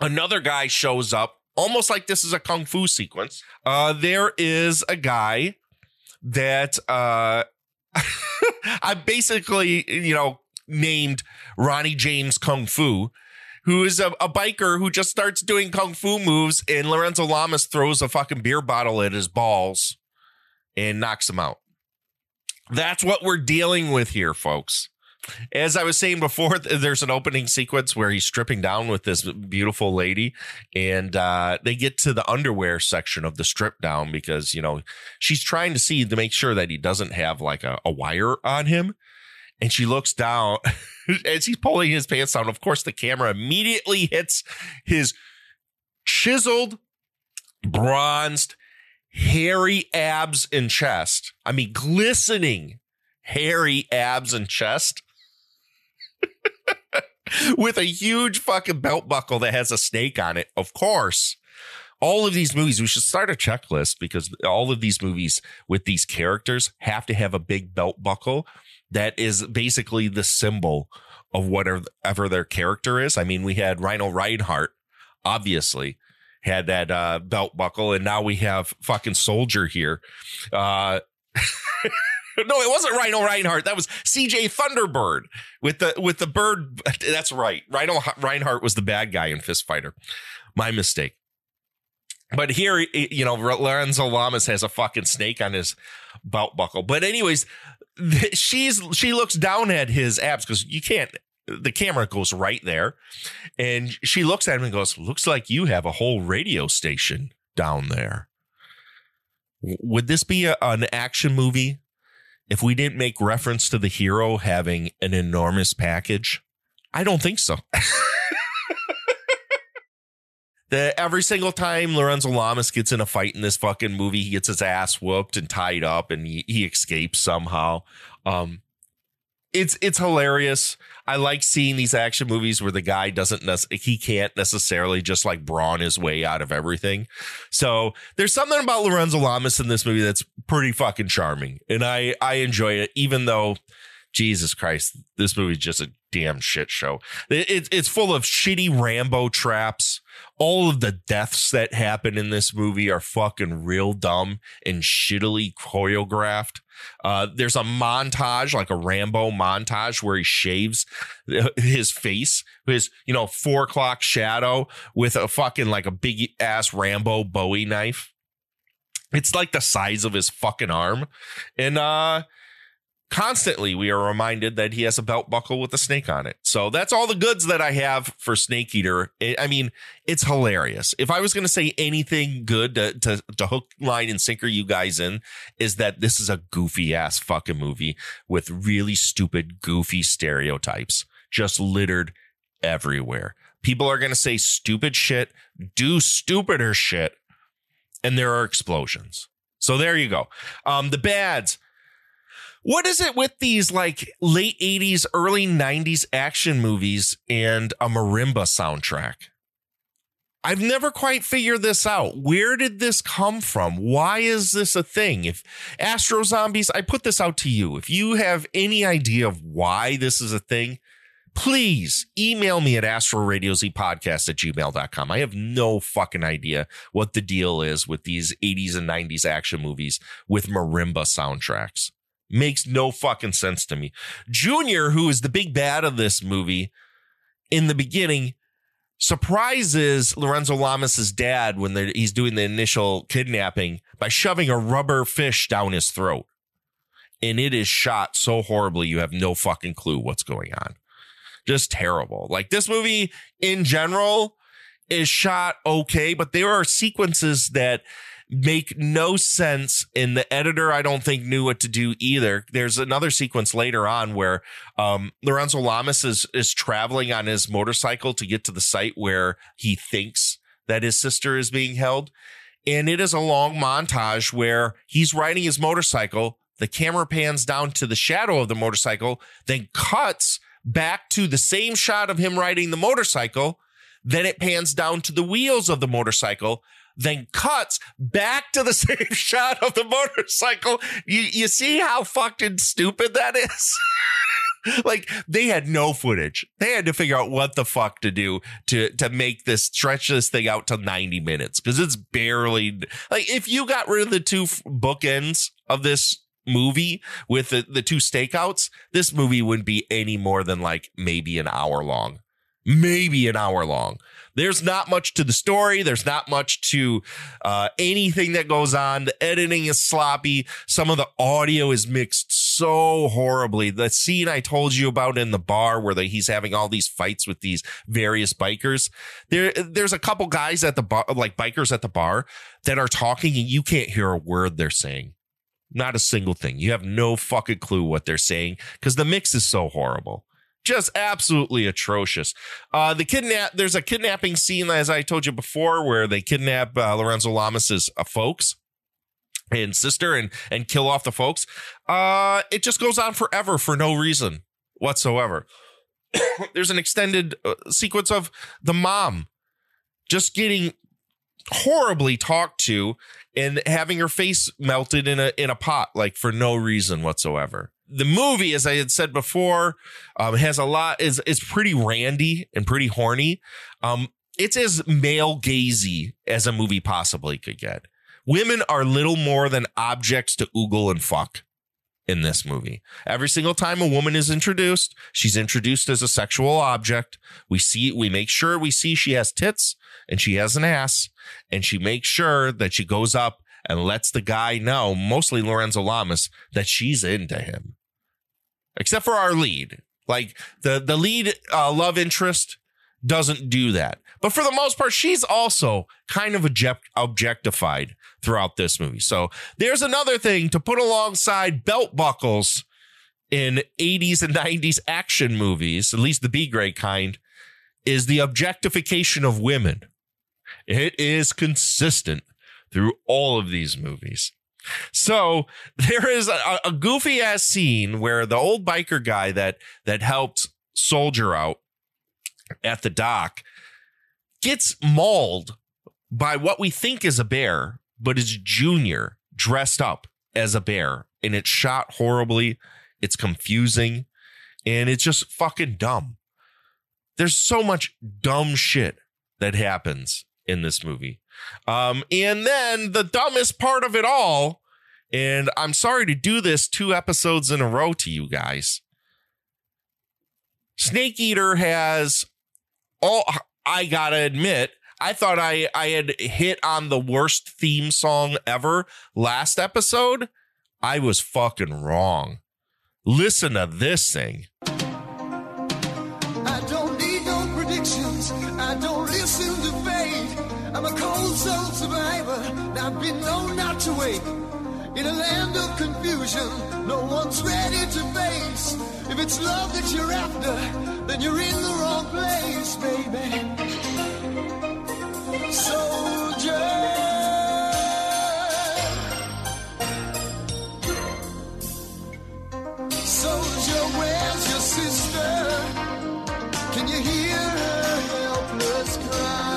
another guy shows up, almost like this is a kung fu sequence. Uh, there is a guy that uh, I basically, you know, named Ronnie James Kung Fu, who is a, a biker who just starts doing kung fu moves, and Lorenzo Lamas throws a fucking beer bottle at his balls and knocks him out. That's what we're dealing with here, folks. As I was saying before, there's an opening sequence where he's stripping down with this beautiful lady, and uh, they get to the underwear section of the strip down because, you know, she's trying to see to make sure that he doesn't have like a, a wire on him. And she looks down as he's pulling his pants down. Of course, the camera immediately hits his chiseled, bronzed, hairy abs and chest. I mean, glistening hairy abs and chest with a huge fucking belt buckle that has a snake on it. Of course, all of these movies, we should start a checklist, because all of these movies with these characters have to have a big belt buckle. That is basically the symbol of whatever their character is. I mean, we had Rhino Reinhardt, obviously, had that uh, belt buckle. And now we have fucking Soldier here. Uh, no, it wasn't Rhino Reinhardt. That was C J Thunderbird with the with the bird. That's right. Rhino Reinhardt was the bad guy in Fist Fighter. My mistake. But here, you know, Lorenzo Lamas has a fucking snake on his belt buckle. But anyways, she's she looks down at his abs because you can't. The camera goes right there, and she looks at him and goes, "Looks like you have a whole radio station down there." Would this be a, an action movie if we didn't make reference to the hero having an enormous package? I don't think so. The, every single time Lorenzo Lamas gets in a fight in this fucking movie, he gets his ass whooped and tied up, and he, he escapes somehow. Um, it's it's hilarious. I like seeing these action movies where the guy doesn't nec- he can't necessarily just like brawn his way out of everything. So there's something about Lorenzo Lamas in this movie that's pretty fucking charming, and I I enjoy it, even though, Jesus Christ, this movie is just a damn shit show. It, it, it's full of shitty Rambo traps. All of the deaths that happen in this movie are fucking real dumb and shittily choreographed. Uh, there's a montage, like a Rambo montage, where he shaves his face, his, you know, four o'clock shadow with a fucking like a big ass Rambo Bowie knife. It's like the size of his fucking arm. And uh constantly, we are reminded that he has a belt buckle with a snake on it. So that's all the goods that I have for Snake Eater. I mean, it's hilarious. If I was going to say anything good to, to, to hook, line, and sinker you guys in, is that this is a goofy ass fucking movie with really stupid, goofy stereotypes just littered everywhere. People are going to say stupid shit, do stupider shit, and there are explosions. So there you go. Um, the bads. What is it with these like late eighties, early nineties action movies and a marimba soundtrack? I've never quite figured this out. Where did this come from? Why is this a thing? If Astro Zombies, I put this out to you. If you have any idea of why this is a thing, please email me at astro radio z podcast at gmail dot com. I have no fucking idea what the deal is with these eighties and nineties action movies with marimba soundtracks. Makes no fucking sense to me. Junior, who is the big bad of this movie in the beginning, surprises Lorenzo Lamas's dad when he's doing the initial kidnapping by shoving a rubber fish down his throat. And it is shot so horribly, you have no fucking clue what's going on. Just terrible. Like, this movie in general is shot okay, but there are sequences that make no sense, and the editor, I don't think, knew what to do either. There's another sequence later on where um, Lorenzo Lamas is, is traveling on his motorcycle to get to the site where he thinks that his sister is being held. And it is a long montage where he's riding his motorcycle. The camera pans down to the shadow of the motorcycle, then cuts back to the same shot of him riding the motorcycle. Then it pans down to the wheels of the motorcycle. then cuts back to the same shot of the motorcycle. You, you see how fucking stupid that is? Like, they had no footage. They had to figure out what the fuck to do to to make this, stretch this thing out to ninety minutes, because it's barely, like, if you got rid of the two bookends of this movie with the, the two stakeouts, this movie wouldn't be any more than like maybe an hour long. Maybe an hour long. There's not much to the story. There's not much to uh, anything that goes on. The editing is sloppy. Some of the audio is mixed so horribly. The scene I told you about in the bar where the, he's having all these fights with these various bikers. There, there's a couple guys at the bar, like bikers at the bar, that are talking and you can't hear a word they're saying. Not a single thing. You have no fucking clue what they're saying because the mix is so horrible. Just absolutely atrocious. Uh, the kidnap. There's a kidnapping scene, as I told you before, where they kidnap uh, Lorenzo Lamas's uh, folks and sister and and kill off the folks. Uh, it just goes on forever for no reason whatsoever. There's an extended uh, sequence of the mom just getting horribly talked to and having her face melted in a in a pot, like for no reason whatsoever. The movie, as I had said before, um, has a lot, is it's pretty randy and pretty horny. Um, it's as male gazy as a movie possibly could get. Women are little more than objects to oogle and fuck in this movie. Every single time a woman is introduced, she's introduced as a sexual object. We see, we make sure we see she has tits and she has an ass, and she makes sure that she goes up and lets the guy know, mostly Lorenzo Lamas, that she's into him. Except for our lead. Like, the, the lead uh, love interest doesn't do that. But for the most part, she's also kind of object- objectified throughout this movie. So there's another thing to put alongside belt buckles in eighties and nineties action movies, at least the B-grade kind, is the objectification of women. It is consistent through all of these movies. So there is a, a goofy ass scene where the old biker guy that that helped Soldier out at the dock gets mauled by what we think is a bear, but it's Junior dressed up as a bear, and it's shot horribly. It's confusing and it's just fucking dumb. There's so much dumb shit that happens in this movie. Um, and then the dumbest part of it all, and I'm sorry to do this two episodes in a row to you guys, Snake Eater has all, I gotta admit, I thought I, I had hit on the worst theme song ever last episode. I was fucking wrong. Listen to this thing. I don't need no predictions. I don't listen to fate. I'm a cold soul survivor, and I've been known not to wait. In a land of confusion, no one's ready to face. If it's love that you're after, then you're in the wrong place, baby. Soldier, soldier, where's your sister? Can you hear her helpless cry?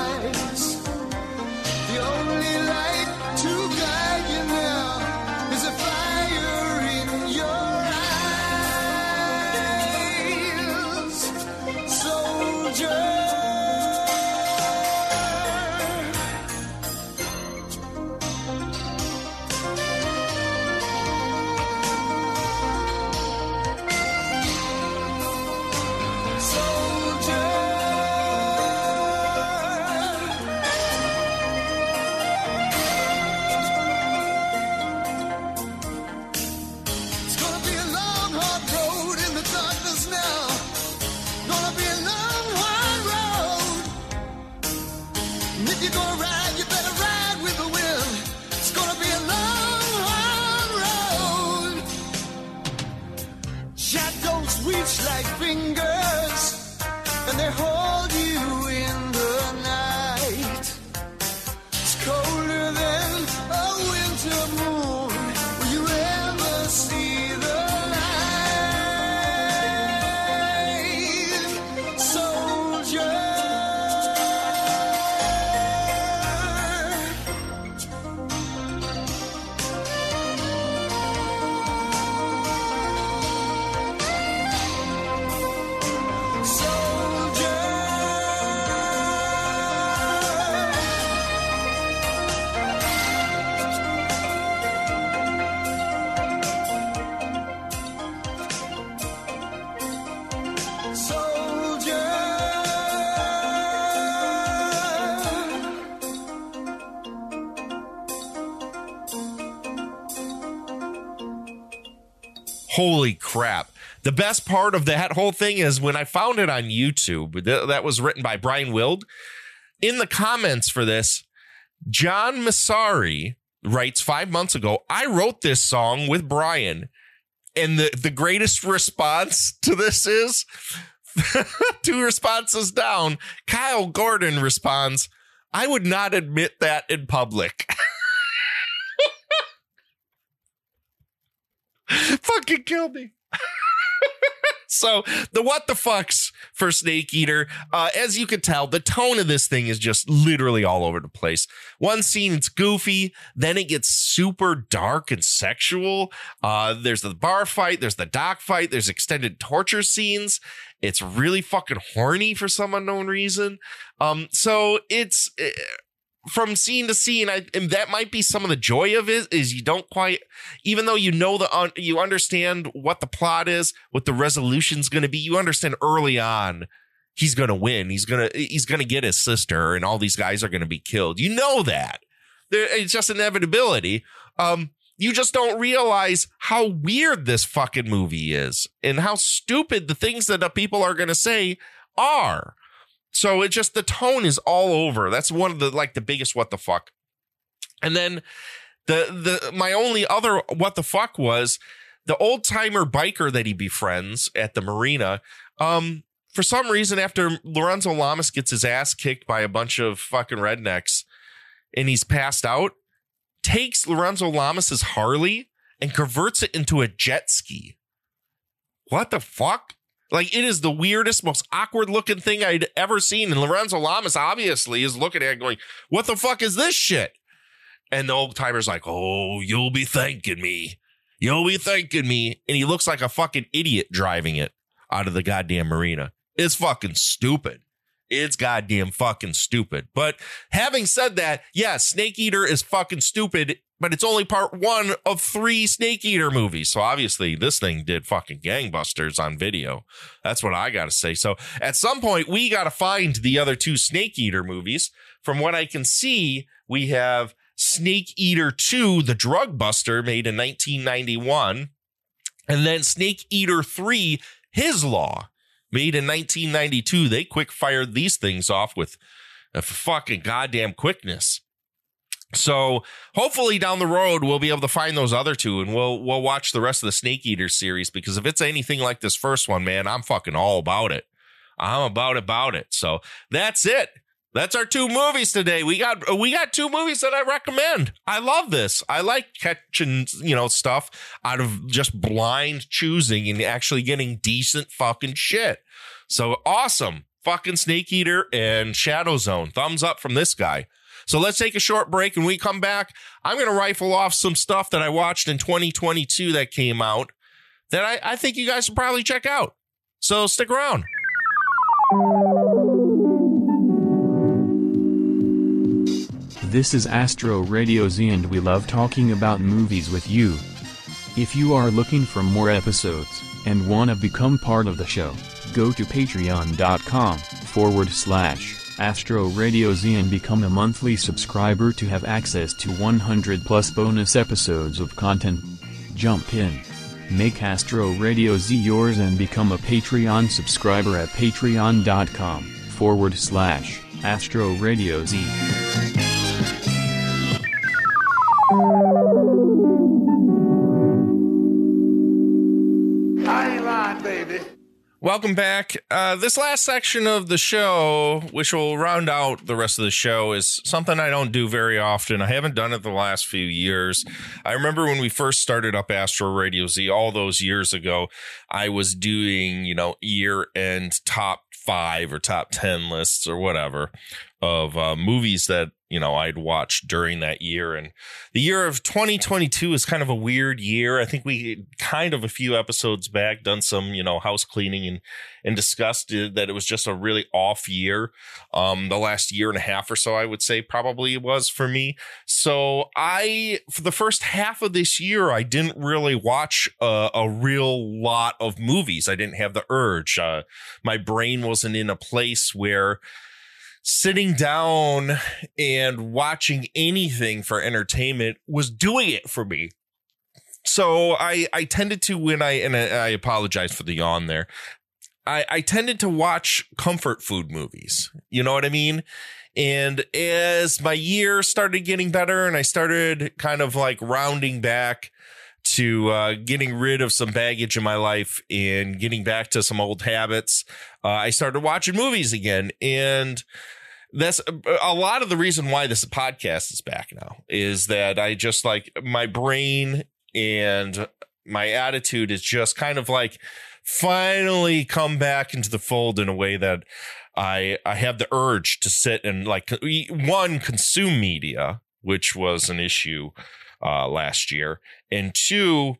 holy crap. The best part of that whole thing is when I found it on YouTube, th- that was written by Brian Wild. In the comments for this, John Massari writes, five months ago, I wrote this song with Brian. And the, the greatest response to this is two responses down. Kyle Gordon responds, I would not admit that in public. Fucking kill me. So the what the fucks for Snake Eater. Uh, as you can tell, the tone of this thing is just literally all over the place. One scene, it's goofy. Then it gets super dark and sexual. Uh, there's the bar fight. There's the dock fight. There's extended torture scenes. It's really fucking horny for some unknown reason. Um, so it's uh, from scene to scene. I, and that might be some of the joy of it is you don't quite, even though, you know, the, un, you understand what the plot is, what the resolution's going to be. You understand early on, he's going to win. He's going to, he's going to get his sister and all these guys are going to be killed. You know that there, it's just inevitability. Um, You just don't realize how weird this fucking movie is and how stupid the things that the people are going to say are. So it just, the tone is all over. That's one of the, like, the biggest what the fuck. And then the, the, my only other what the fuck was the old timer biker that he befriends at the marina. Um, for some reason, after Lorenzo Lamas gets his ass kicked by a bunch of fucking rednecks and he's passed out, takes Lorenzo Lamas's Harley and converts it into a jet ski. What the fuck? Like, it is the weirdest, most awkward looking thing I'd ever seen. And Lorenzo Lamas obviously is looking at it going, what the fuck is this shit? And the old timer's like, oh, you'll be thanking me. You'll be thanking me. And he looks like a fucking idiot driving it out of the goddamn marina. It's fucking stupid. It's goddamn fucking stupid. But having said that, yeah, Snake Eater is fucking stupid, but it's only part one of three Snake Eater movies. So obviously this thing did fucking gangbusters on video. That's what I got to say. So at some point we got to find the other two Snake Eater movies. From what I can see, we have Snake Eater two, The Drug Buster, made in nineteen ninety-one. And then Snake Eater three, His Law, made in nineteen ninety-two. They quick fired these things off with a fucking goddamn quickness. So hopefully down the road, we'll be able to find those other two and we'll, we'll watch the rest of the Snake Eater series, because if it's anything like this first one, man, I'm fucking all about it. I'm about about it. So that's it. That's our two movies today. We got we got two movies that I recommend. I love this. I like catching, you know, stuff out of just blind choosing and actually getting decent fucking shit. So awesome. Fucking Snake Eater and Shadow Zone. Thumbs up from this guy. So let's take a short break. When we come back, I'm going to rifle off some stuff that I watched in twenty twenty-two that came out that I, I think you guys should probably check out. So stick around. This is Astro Radio Z, and we love talking about movies with you. If you are looking for more episodes and want to become part of the show, go to patreon.com forward slash Astro Radio Z and become a monthly subscriber to have access to one hundred plus bonus episodes of content. Jump in. Make Astro Radio Z yours and become a Patreon subscriber at patreon.com forward slash Astro Radio Z. Welcome back. Uh, this last section of the show, which will round out the rest of the show, is something I don't do very often. I haven't done it the last few years. I remember when we first started up Astro Radio Z all those years ago, I was doing, you know, year-end top five or top ten lists or whatever of uh, movies that, you know, I'd watched during that year. And the year of twenty twenty-two is kind of a weird year. I think we kind of a few episodes back done some, you know, house cleaning and, and discussed it, that it was just a really off year. Um, the last year and a half or so, I would say probably was for me. So I, for the first half of this year, I didn't really watch a, a real lot of movies. I didn't have the urge. Uh, my brain wasn't in a place where sitting down and watching anything for entertainment was doing it for me. So I, I tended to when I and I apologize for the yawn there. I, I tended to watch comfort food movies. You know what I mean? And as my year started getting better and I started kind of like rounding back to uh, getting rid of some baggage in my life and getting back to some old habits, uh, I started watching movies again. And that's a lot of the reason why this podcast is back now, is that I just like my brain and my attitude is just kind of like finally come back into the fold in a way that I I have the urge to sit and like one consume media, which was an issue uh, last year, and two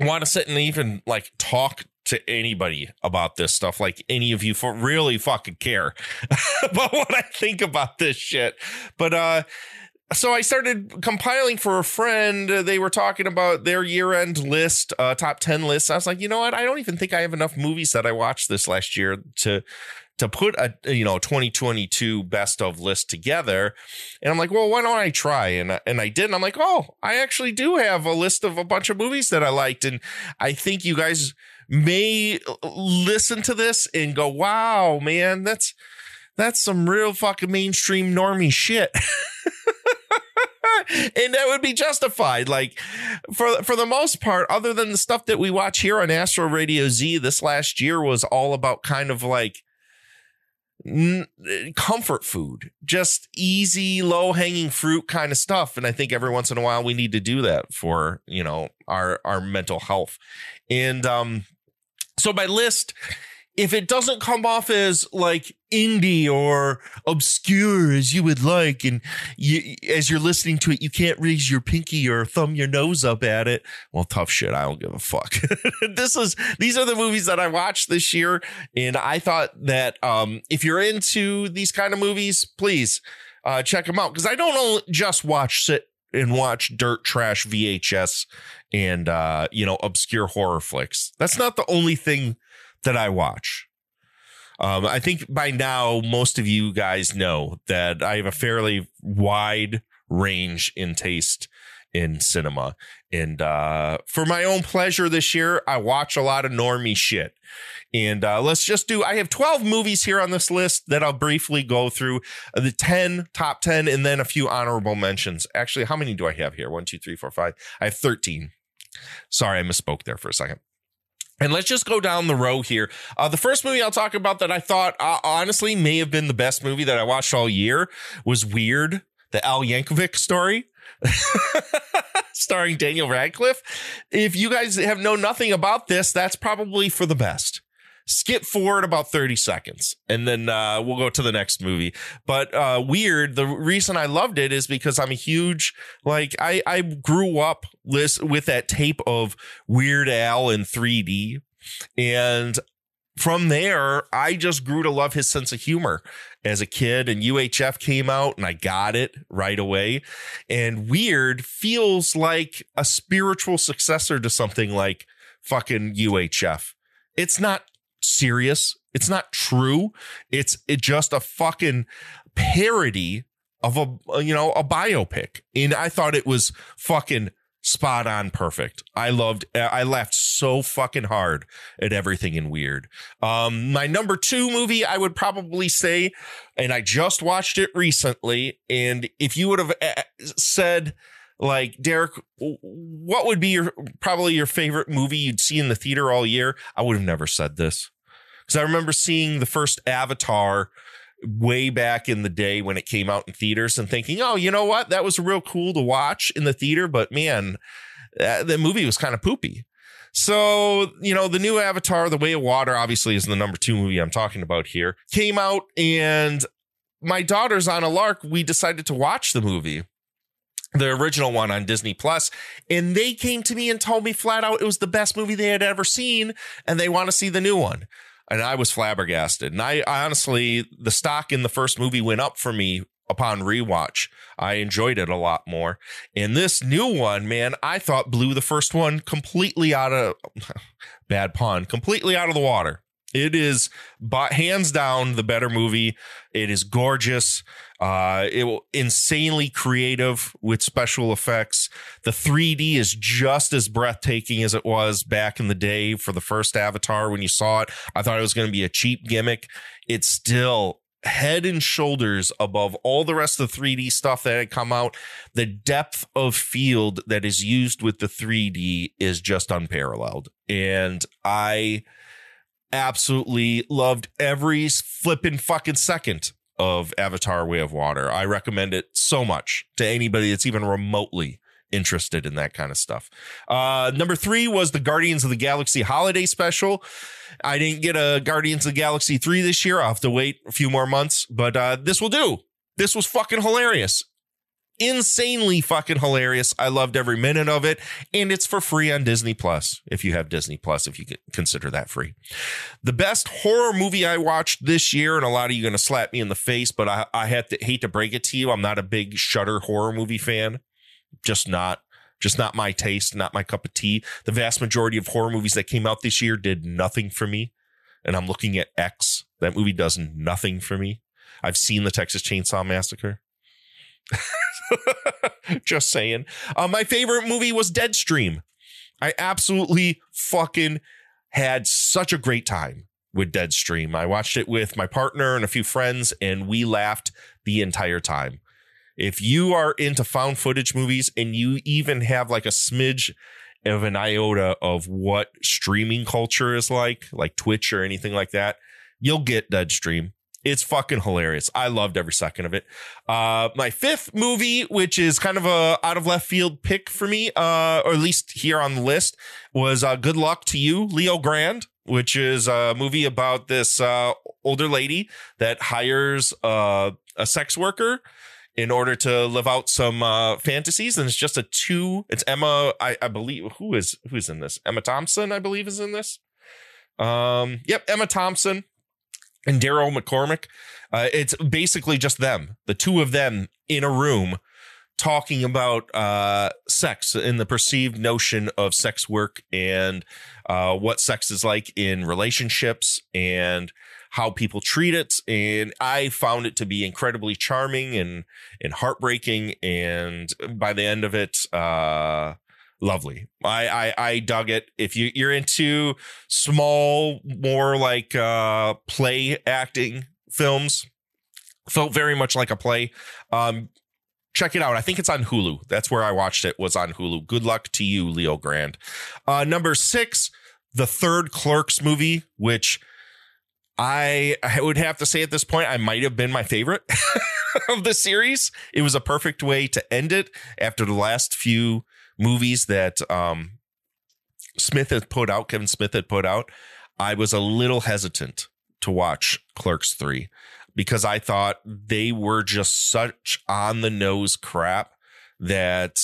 want to sit and even like talk to anybody about this stuff, like any of you for really fucking care about what I think about this shit. But uh, so I started compiling for a friend. They were talking about their year end list, uh, top ten lists. I was like, you know what? I don't even think I have enough movies that I watched this last year to to put a, you know, twenty twenty-two best of list together. And I'm like, well, why don't I try? And I, and I did. And I'm like, oh, I actually do have a list of a bunch of movies that I liked. And I think you guys may listen to this and go, wow, man, that's that's some real fucking mainstream normie shit. And that would be justified, like for for the most part, other than the stuff that we watch here on Astro Radio Z. This last year was all about kind of like comfort food, just easy, low hanging fruit kind of stuff. And I think every once in a while we need to do that for, you know, our, our mental health. And um, so my list, if it doesn't come off as like indie or obscure as you would like, and you, as you're listening to it, you can't raise your pinky or thumb your nose up at it. Well, tough shit. I don't give a fuck. This is, these are the movies that I watched this year. And I thought that um, if you're into these kind of movies, please uh, check them out. Cause I don't just watch sit and watch dirt trash V H S and, uh, you know, obscure horror flicks. That's not the only thing that I watch. Um, I think by now, most of you guys know that I have a fairly wide range in taste in cinema. And uh, for my own pleasure this year, I watch a lot of normie shit. And uh, let's just do, I have twelve movies here on this list that I'll briefly go through, the ten, top ten, and then a few honorable mentions. Actually, how many do I have here? One, two, three, four, five. I have thirteen. Sorry, I misspoke there for a second. And let's just go down the row here. Uh, the first movie I'll talk about that I thought uh, honestly may have been the best movie that I watched all year was Weird, the Al Yankovic Story, starring Daniel Radcliffe. If you guys have known nothing about this, that's probably for the best. Skip forward about thirty seconds and then uh, we'll go to the next movie. But uh, Weird, the reason I loved it is because I'm a huge, like I, I grew up this, with that tape of Weird Al in three D. And from there, I just grew to love his sense of humor as a kid. And U H F came out and I got it right away. And Weird feels like a spiritual successor to something like fucking U H F. It's not serious. It's not true. It's it just a fucking parody of a, you know, a biopic. And I thought it was fucking spot on perfect. I loved I laughed so fucking hard at everything in Weird. Um, my number two movie, I would probably say, and I just watched it recently. And if you would have said, like, Derek, what would be your probably your favorite movie you'd see in the theater all year? I would have never said this. Because I remember seeing the first Avatar way back in the day when it came out in theaters and thinking, oh, you know what? That was real cool to watch in the theater. But, man, that, that movie was kind of poopy. So, you know, the new Avatar, The Way of Water, obviously is the number two movie I'm talking about here, came out. And my daughter's on a lark. We decided to watch the movie, the original one on Disney Plus, and they came to me and told me flat out it was the best movie they had ever seen, and they want to see the new one. And I was flabbergasted. And I, I honestly, the stock in the first movie went up for me upon rewatch. I enjoyed it a lot more. And this new one, man, I thought blew the first one completely out of, bad pun, completely out of the water. It is, but hands down, the better movie. It is gorgeous. Uh, it will insanely creative with special effects. The three D is just as breathtaking as it was back in the day for the first Avatar. When you saw it, I thought it was going to be a cheap gimmick. It's still head and shoulders above all the rest of the three D stuff that had come out. The depth of field that is used with the three D is just unparalleled. And I absolutely loved every flipping fucking second of Avatar Way of Water. I recommend it so much to anybody that's even remotely interested in that kind of stuff. Uh, number three was the Guardians of the Galaxy holiday special. I didn't get a Guardians of the Galaxy three this year. I'll have to wait a few more months, but uh, this will do. This was fucking hilarious. Insanely fucking hilarious. I loved every minute of it, and it's for free on Disney Plus. If you have Disney Plus, if you consider that free. The best horror movie I watched this year, and a lot of you are going to slap me in the face, but I, I have to hate to break it to you. I'm not a big Shudder horror movie fan. Just not. Just not my taste, not my cup of tea. The vast majority of horror movies that came out this year did nothing for me. And I'm looking at X. That movie does nothing for me. I've seen the Texas Chainsaw Massacre. Just saying. Uh, my favorite movie was Deadstream. I absolutely fucking had such a great time with Deadstream. I watched it with my partner and a few friends, and we laughed the entire time. If you are into found footage movies and you even have like a smidge of an iota of what streaming culture is like, like Twitch or anything like that, you'll get Deadstream. It's fucking hilarious. I loved every second of it. Uh, my fifth movie, which is kind of a out of left field pick for me, uh, or at least here on the list, was uh, Good Luck to You, Leo Grand, which is a movie about this uh, older lady that hires uh, a sex worker in order to live out some uh, fantasies. And it's just a two. It's Emma, I, I believe. Who is who's in this? Emma Thompson, I believe, is in this. Um, yep, Emma Thompson. And Daryl McCormick, uh, it's basically just them, the two of them in a room talking about uh, sex and the perceived notion of sex work and uh, what sex is like in relationships and how people treat it. And I found it to be incredibly charming and, and heartbreaking. And by the end of it, uh, lovely. I, I I dug it. If you, you're into small, more like uh, play acting films, felt very much like a play. Um, check it out. I think it's on Hulu. That's where I watched it, was on Hulu. Good Luck to You, Leo Grand. Uh, number six, the third Clerks movie, which I, I would have to say at this point, I might have been my favorite of the series. It was a perfect way to end it after the last few movies that um, Smith had put out, Kevin Smith had put out. I was a little hesitant to watch Clerks Three because I thought they were just such on the nose crap that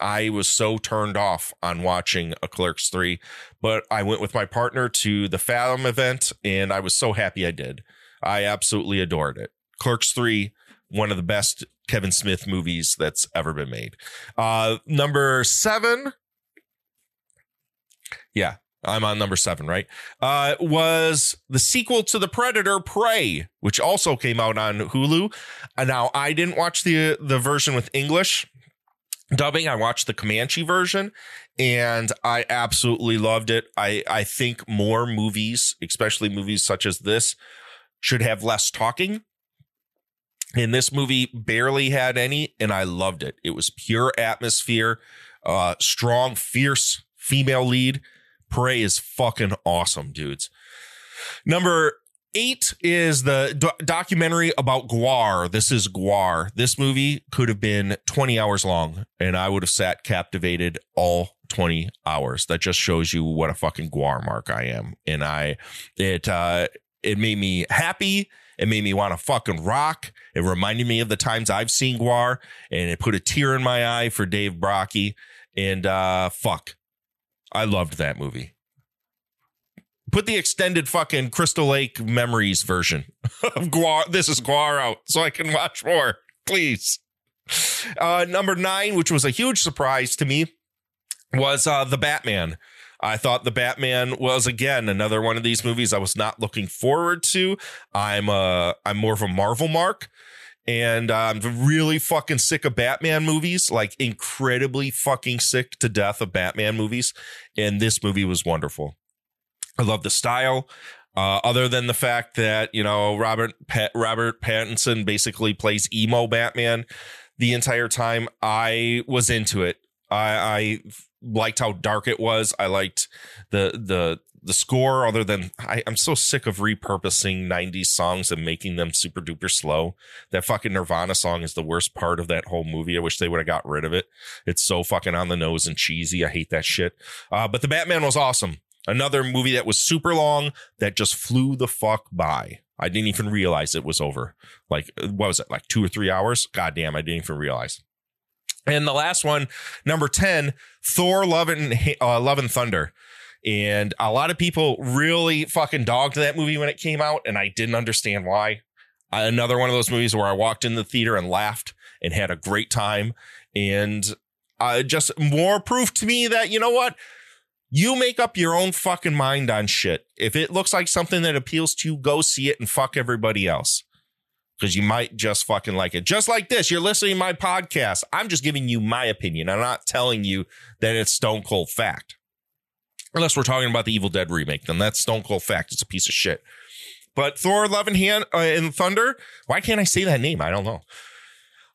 I was so turned off on watching a Clerks Three. But I went with my partner to the Fathom event, and I was so happy I did. I absolutely adored it. Clerks Three, one of the best Kevin Smith movies that's ever been made. Uh, number seven. Yeah, I'm on number seven, right? Uh, was the sequel to The Predator, Prey, which also came out on Hulu. And now I didn't watch the, the version with English dubbing. I watched the Comanche version, and I absolutely loved it. I, I think more movies, especially movies such as this, should have less talking. And this movie barely had any, and I loved it. It was pure atmosphere, uh, strong, fierce female lead. Prey is fucking awesome, dudes. Number eight is the do- documentary about Gwar. This is Gwar. This movie could have been twenty hours long, and I would have sat captivated all twenty hours. That just shows you what a fucking Gwar mark I am. And I, it, uh, it made me happy. It made me want to fucking rock. It reminded me of the times I've seen Gwar, and it put a tear in my eye for Dave Brockie. And uh, fuck, I loved that movie. Put the extended fucking Crystal Lake Memories version of Gwar. This is Gwar out so I can watch more, please. Uh, number nine, which was a huge surprise to me, was uh, The Batman. I thought The Batman was, again, another one of these movies I was not looking forward to. I'm uh, I'm more of a Marvel mark. And I'm really fucking sick of Batman movies, like incredibly fucking sick to death of Batman movies. And this movie was wonderful. I love the style. Uh, other than the fact that, you know, Robert Pat- Robert Pattinson basically plays emo Batman the entire time, I was into it. I, I liked how dark it was. I liked the the the score. Other than I, I'm so sick of repurposing nineties songs and making them super duper slow. That fucking Nirvana song is the worst part of that whole movie. I wish they would have got rid of it. It's so fucking on the nose and cheesy. I hate that shit. Uh, but The Batman was awesome. Another movie that was super long that just flew the fuck by. I didn't even realize it was over. Like, what was it? Like two or three hours? Goddamn, I didn't even realize. And the last one, number ten, Thor: Love and uh, Love and Thunder. And a lot of people really fucking dogged that movie when it came out, and I didn't understand why. Another one of those movies where I walked in the theater and laughed and had a great time, and uh, just more proof to me that, you know what? You make up your own fucking mind on shit. If it looks like something that appeals to you, go see it and fuck everybody else, because you might just fucking like it. Just like this, you're listening to my podcast. I'm just giving you my opinion. I'm not telling you that it's stone cold fact. Unless we're talking about the Evil Dead remake, then that's stone cold fact. It's a piece of shit. But Thor: Love and Hand uh, and Thunder. Why can't I say that name? I don't know.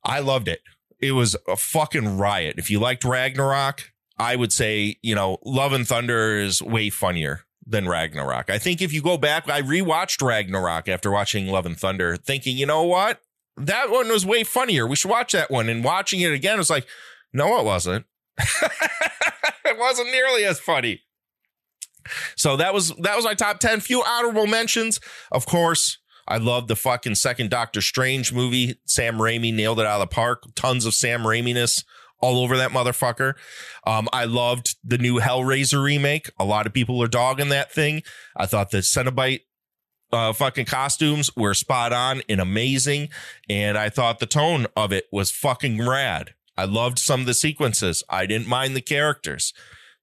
I loved it. It was a fucking riot. If you liked Ragnarok, I would say, you know, Love and Thunder is way funnier than Ragnarok. I think if you go back, I rewatched Ragnarok after watching Love and Thunder, thinking, you know what? That one was way funnier. We should watch that one. And watching it again, it was like, no, it wasn't. It wasn't nearly as funny. So that was that was my top ten. Few honorable mentions. Of course, I love the fucking second Doctor Strange movie. Sam Raimi nailed it out of the park. Tons of Sam Raimi-ness all over that motherfucker. Um, I loved the new Hellraiser remake. A lot of people are dogging that thing. I thought the Cenobite uh, fucking costumes were spot on and amazing. And I thought the tone of it was fucking rad. I loved some of the sequences. I didn't mind the characters.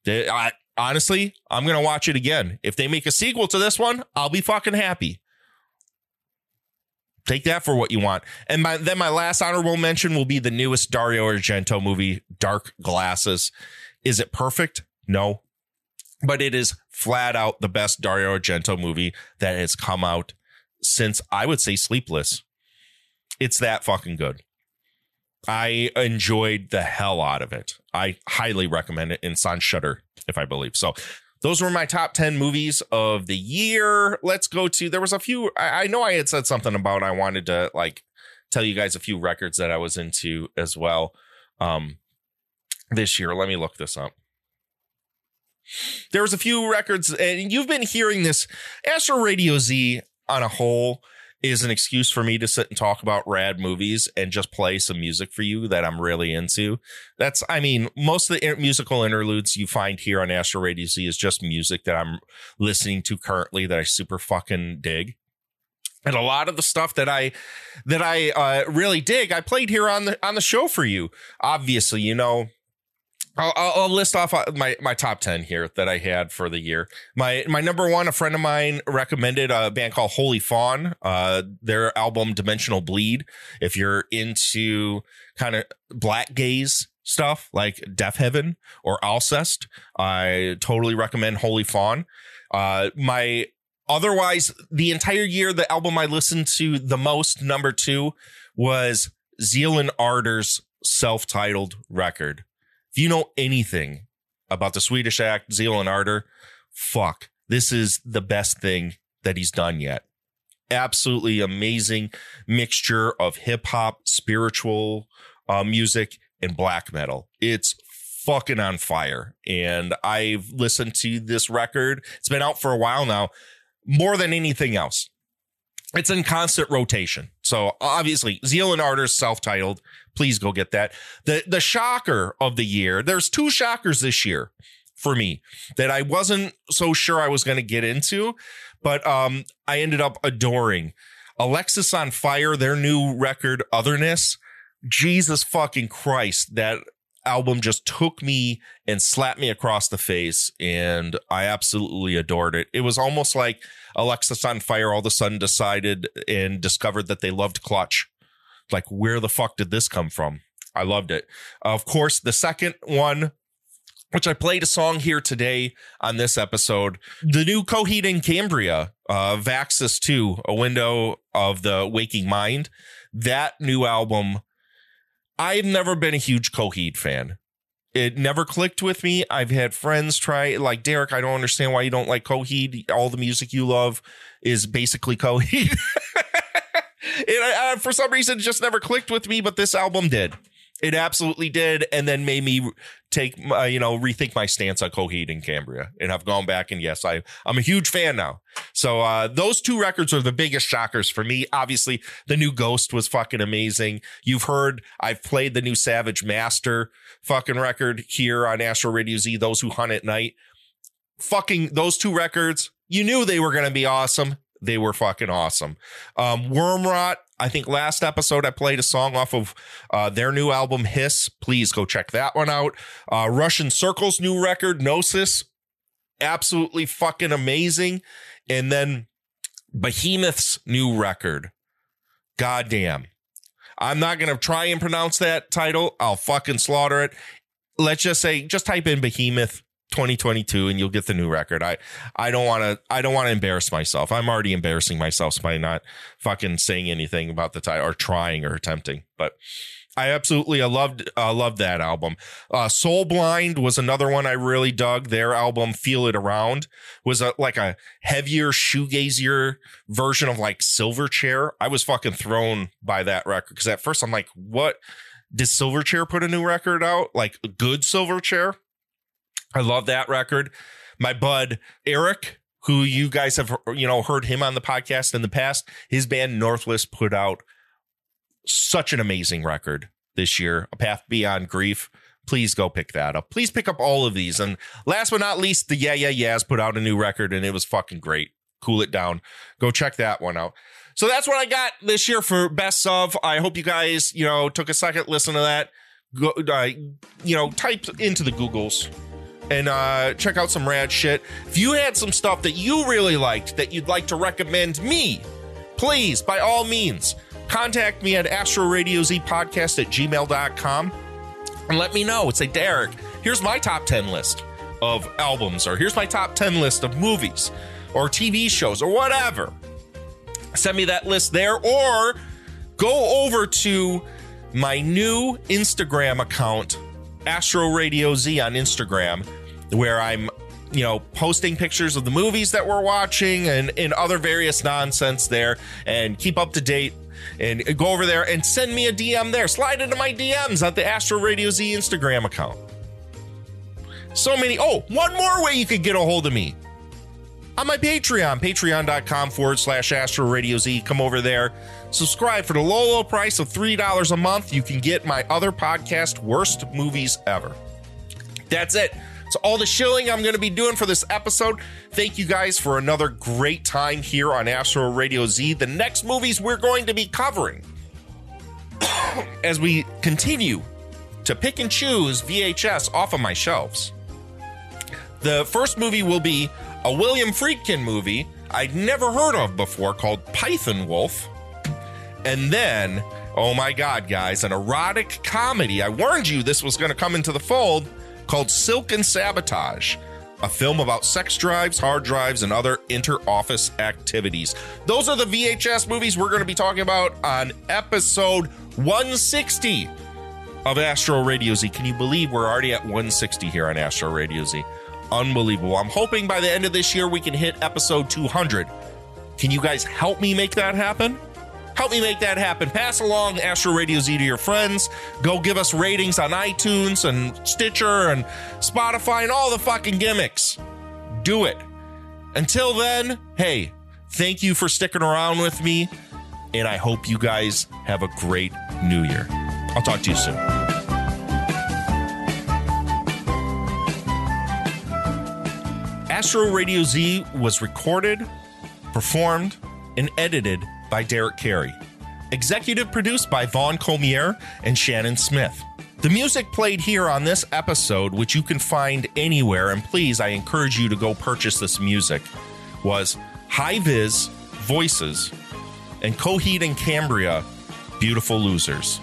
They, I, honestly, I'm going to watch it again. If they make a sequel to this one, I'll be fucking happy. Take that for what you want. And my, then my last honorable mention will be the newest Dario Argento movie, Dark Glasses. Is it perfect? No, but it is flat out the best Dario Argento movie that has come out since, I would say, Sleepless. It's that fucking good. I enjoyed the hell out of it. I highly recommend it. And it's on Shudder, if I believe so. Those were my top ten movies of the year. Let's go to, there was a few, I, I know I had said something about, I wanted to like tell you guys a few records that I was into as well um, this year. Let me look this up. There was a few records, and you've been hearing this. Astro Radio Z on a whole is an excuse for me to sit and talk about rad movies and just play some music for you that I'm really into. That's, I mean, most of the inter- musical interludes you find here on Astro Radio Z is just music that I'm listening to currently that I super fucking dig. And a lot of the stuff that I that I uh, really dig, I played here on the on the show for you. Obviously, you know, I'll, I'll list off my, my top ten here that I had for the year. My my number one, a friend of mine recommended a band called Holy Fawn, uh, their album Dimensional Bleed. If you're into kind of black gaze stuff like Death Heaven or Alcest, I totally recommend Holy Fawn. Uh, my otherwise, the entire year, the album I listened to the most, number two, was Zeal and Ardor's self-titled record. If you know anything about the Swedish act, Zeal and Ardor, fuck, this is the best thing that he's done yet. Absolutely amazing mixture of hip hop, spiritual uh, music, and black metal. It's fucking on fire. And I've listened to this record. It's been out for a while now, more than anything else. It's in constant rotation. So obviously, Zeal and Ardor self-titled. Please go get that. The the shocker of the year. There's two shockers this year for me that I wasn't so sure I was going to get into, but um, I ended up adoring Alexis on Fire, their new record Otherness. Jesus fucking Christ, that album just took me and slapped me across the face, and I absolutely adored it. It was almost like Alexis on Fire all of a sudden decided and discovered that they loved Clutch. Like, where the fuck did this come from? I loved it. Of course, the second one, which I played a song here today on this episode, the new Coheed and Cambria, uh, Vaxxus two, A Window of the Waking Mind. That new album, I've never been a huge Coheed fan. It never clicked with me. I've had friends try, like, Derek, I don't understand why you don't like Coheed. All the music you love is basically Coheed. It, I, for some reason, it just never clicked with me, but this album did. It absolutely did, and then made me take, uh, you know, rethink my stance on Coheed and Cambria. And I've gone back, and yes, I, I'm a huge fan now. So uh, those two records are the biggest shockers for me. Obviously, the new Ghost was fucking amazing. You've heard, I've played the new Savage Master fucking record here on Astro Radio Z, Those Who Hunt at Night. Fucking those two records, you knew they were going to be awesome. They were fucking awesome. Um, Wormrot, I think last episode I played a song off of uh, their new album, Hiss. Please go check that one out. Uh, Russian Circle's new record, Gnosis. Absolutely fucking amazing. And then Behemoth's new record. Goddamn. I'm not going to try and pronounce that title. I'll fucking slaughter it. Let's just say, just type in Behemoth twenty twenty-two and you'll get the new record. I I don't want to I don't want to embarrass myself. I'm already embarrassing myself by not fucking saying anything about the title or trying or attempting. But I absolutely I loved uh, loved that album. Uh, Soul Blind was another one I really dug. Their album Feel It Around was a, like a heavier, shoegazier version of like Silverchair. I was fucking thrown by that record because at first I'm like, what? Did Silverchair put a new record out? Like a good Silverchair? I love that record. My bud, Eric, who you guys have, you know, heard him on the podcast in the past, his band Northless put out such an amazing record this year, A Path Beyond Grief. Please go pick that up. Please pick up all of these. And last but not least, the Yeah, Yeah, Yeahs put out a new record and it was fucking great. Cool It Down. Go check that one out. So that's what I got this year for Best Of. I hope you guys, you know, took a second, listen to that. Go, uh, you know, type into the Googles. And uh, check out some rad shit. If you had some stuff that you really liked that you'd like to recommend me, please, by all means, contact me at astro radio z podcast at gmail dot com and let me know. Say, Derek, here's my top ten list of albums, or here's my top ten list of movies or T V shows or whatever. Send me that list there, or go over to my new Instagram account, Astro Radio Z on Instagram, where I'm, you know, posting pictures of the movies that we're watching and, and other various nonsense there, and keep up to date and go over there and send me a D M there. Slide into my D Ms at the Astro Radio Z Instagram account. So many. Oh, one more way you could get a hold of me. On my Patreon, patreon.com forward slash Astro Radio Z. Come over there. Subscribe for the low, low price of three dollars a month. You can get my other podcast, Worst Movies Ever. That's it. So all the shilling I'm going to be doing for this episode. Thank you guys for another great time here on Astro Radio Z. The next movies we're going to be covering as we continue to pick and choose V H S off of my shelves. The first movie will be a William Friedkin movie I'd never heard of before called Python Wolf. And then, oh my God, guys, an erotic comedy. I warned you this was going to come into the fold, called Silk and Sabotage, a film about sex drives, hard drives, and other inter-office activities. Those are the V H S movies we're going to be talking about on episode one sixty of Astro Radio Z. Can you believe we're already at one sixty here on Astro Radio Z? Unbelievable. I'm hoping by the end of this year we can hit episode two hundred. Can you guys help me make that happen? Help me make that happen. Pass along Astro Radio Z to your friends. Go give us ratings on iTunes and Stitcher and Spotify and all the fucking gimmicks. Do it. Until then, hey, thank you for sticking around with me, and I hope you guys have a great new year. I'll talk to you soon. Astro Radio Z was recorded, performed, and edited by Derek Carey. Executive produced by Vaughn Comier and Shannon Smith. The music played here on this episode, which you can find anywhere, and please, I encourage you to go purchase this music, was High Viz, Voices, and Coheed and Cambria, Beautiful Losers.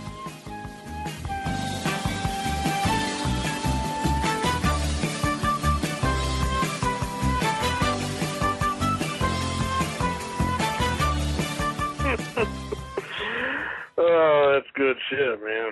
Oh, that's good shit, man.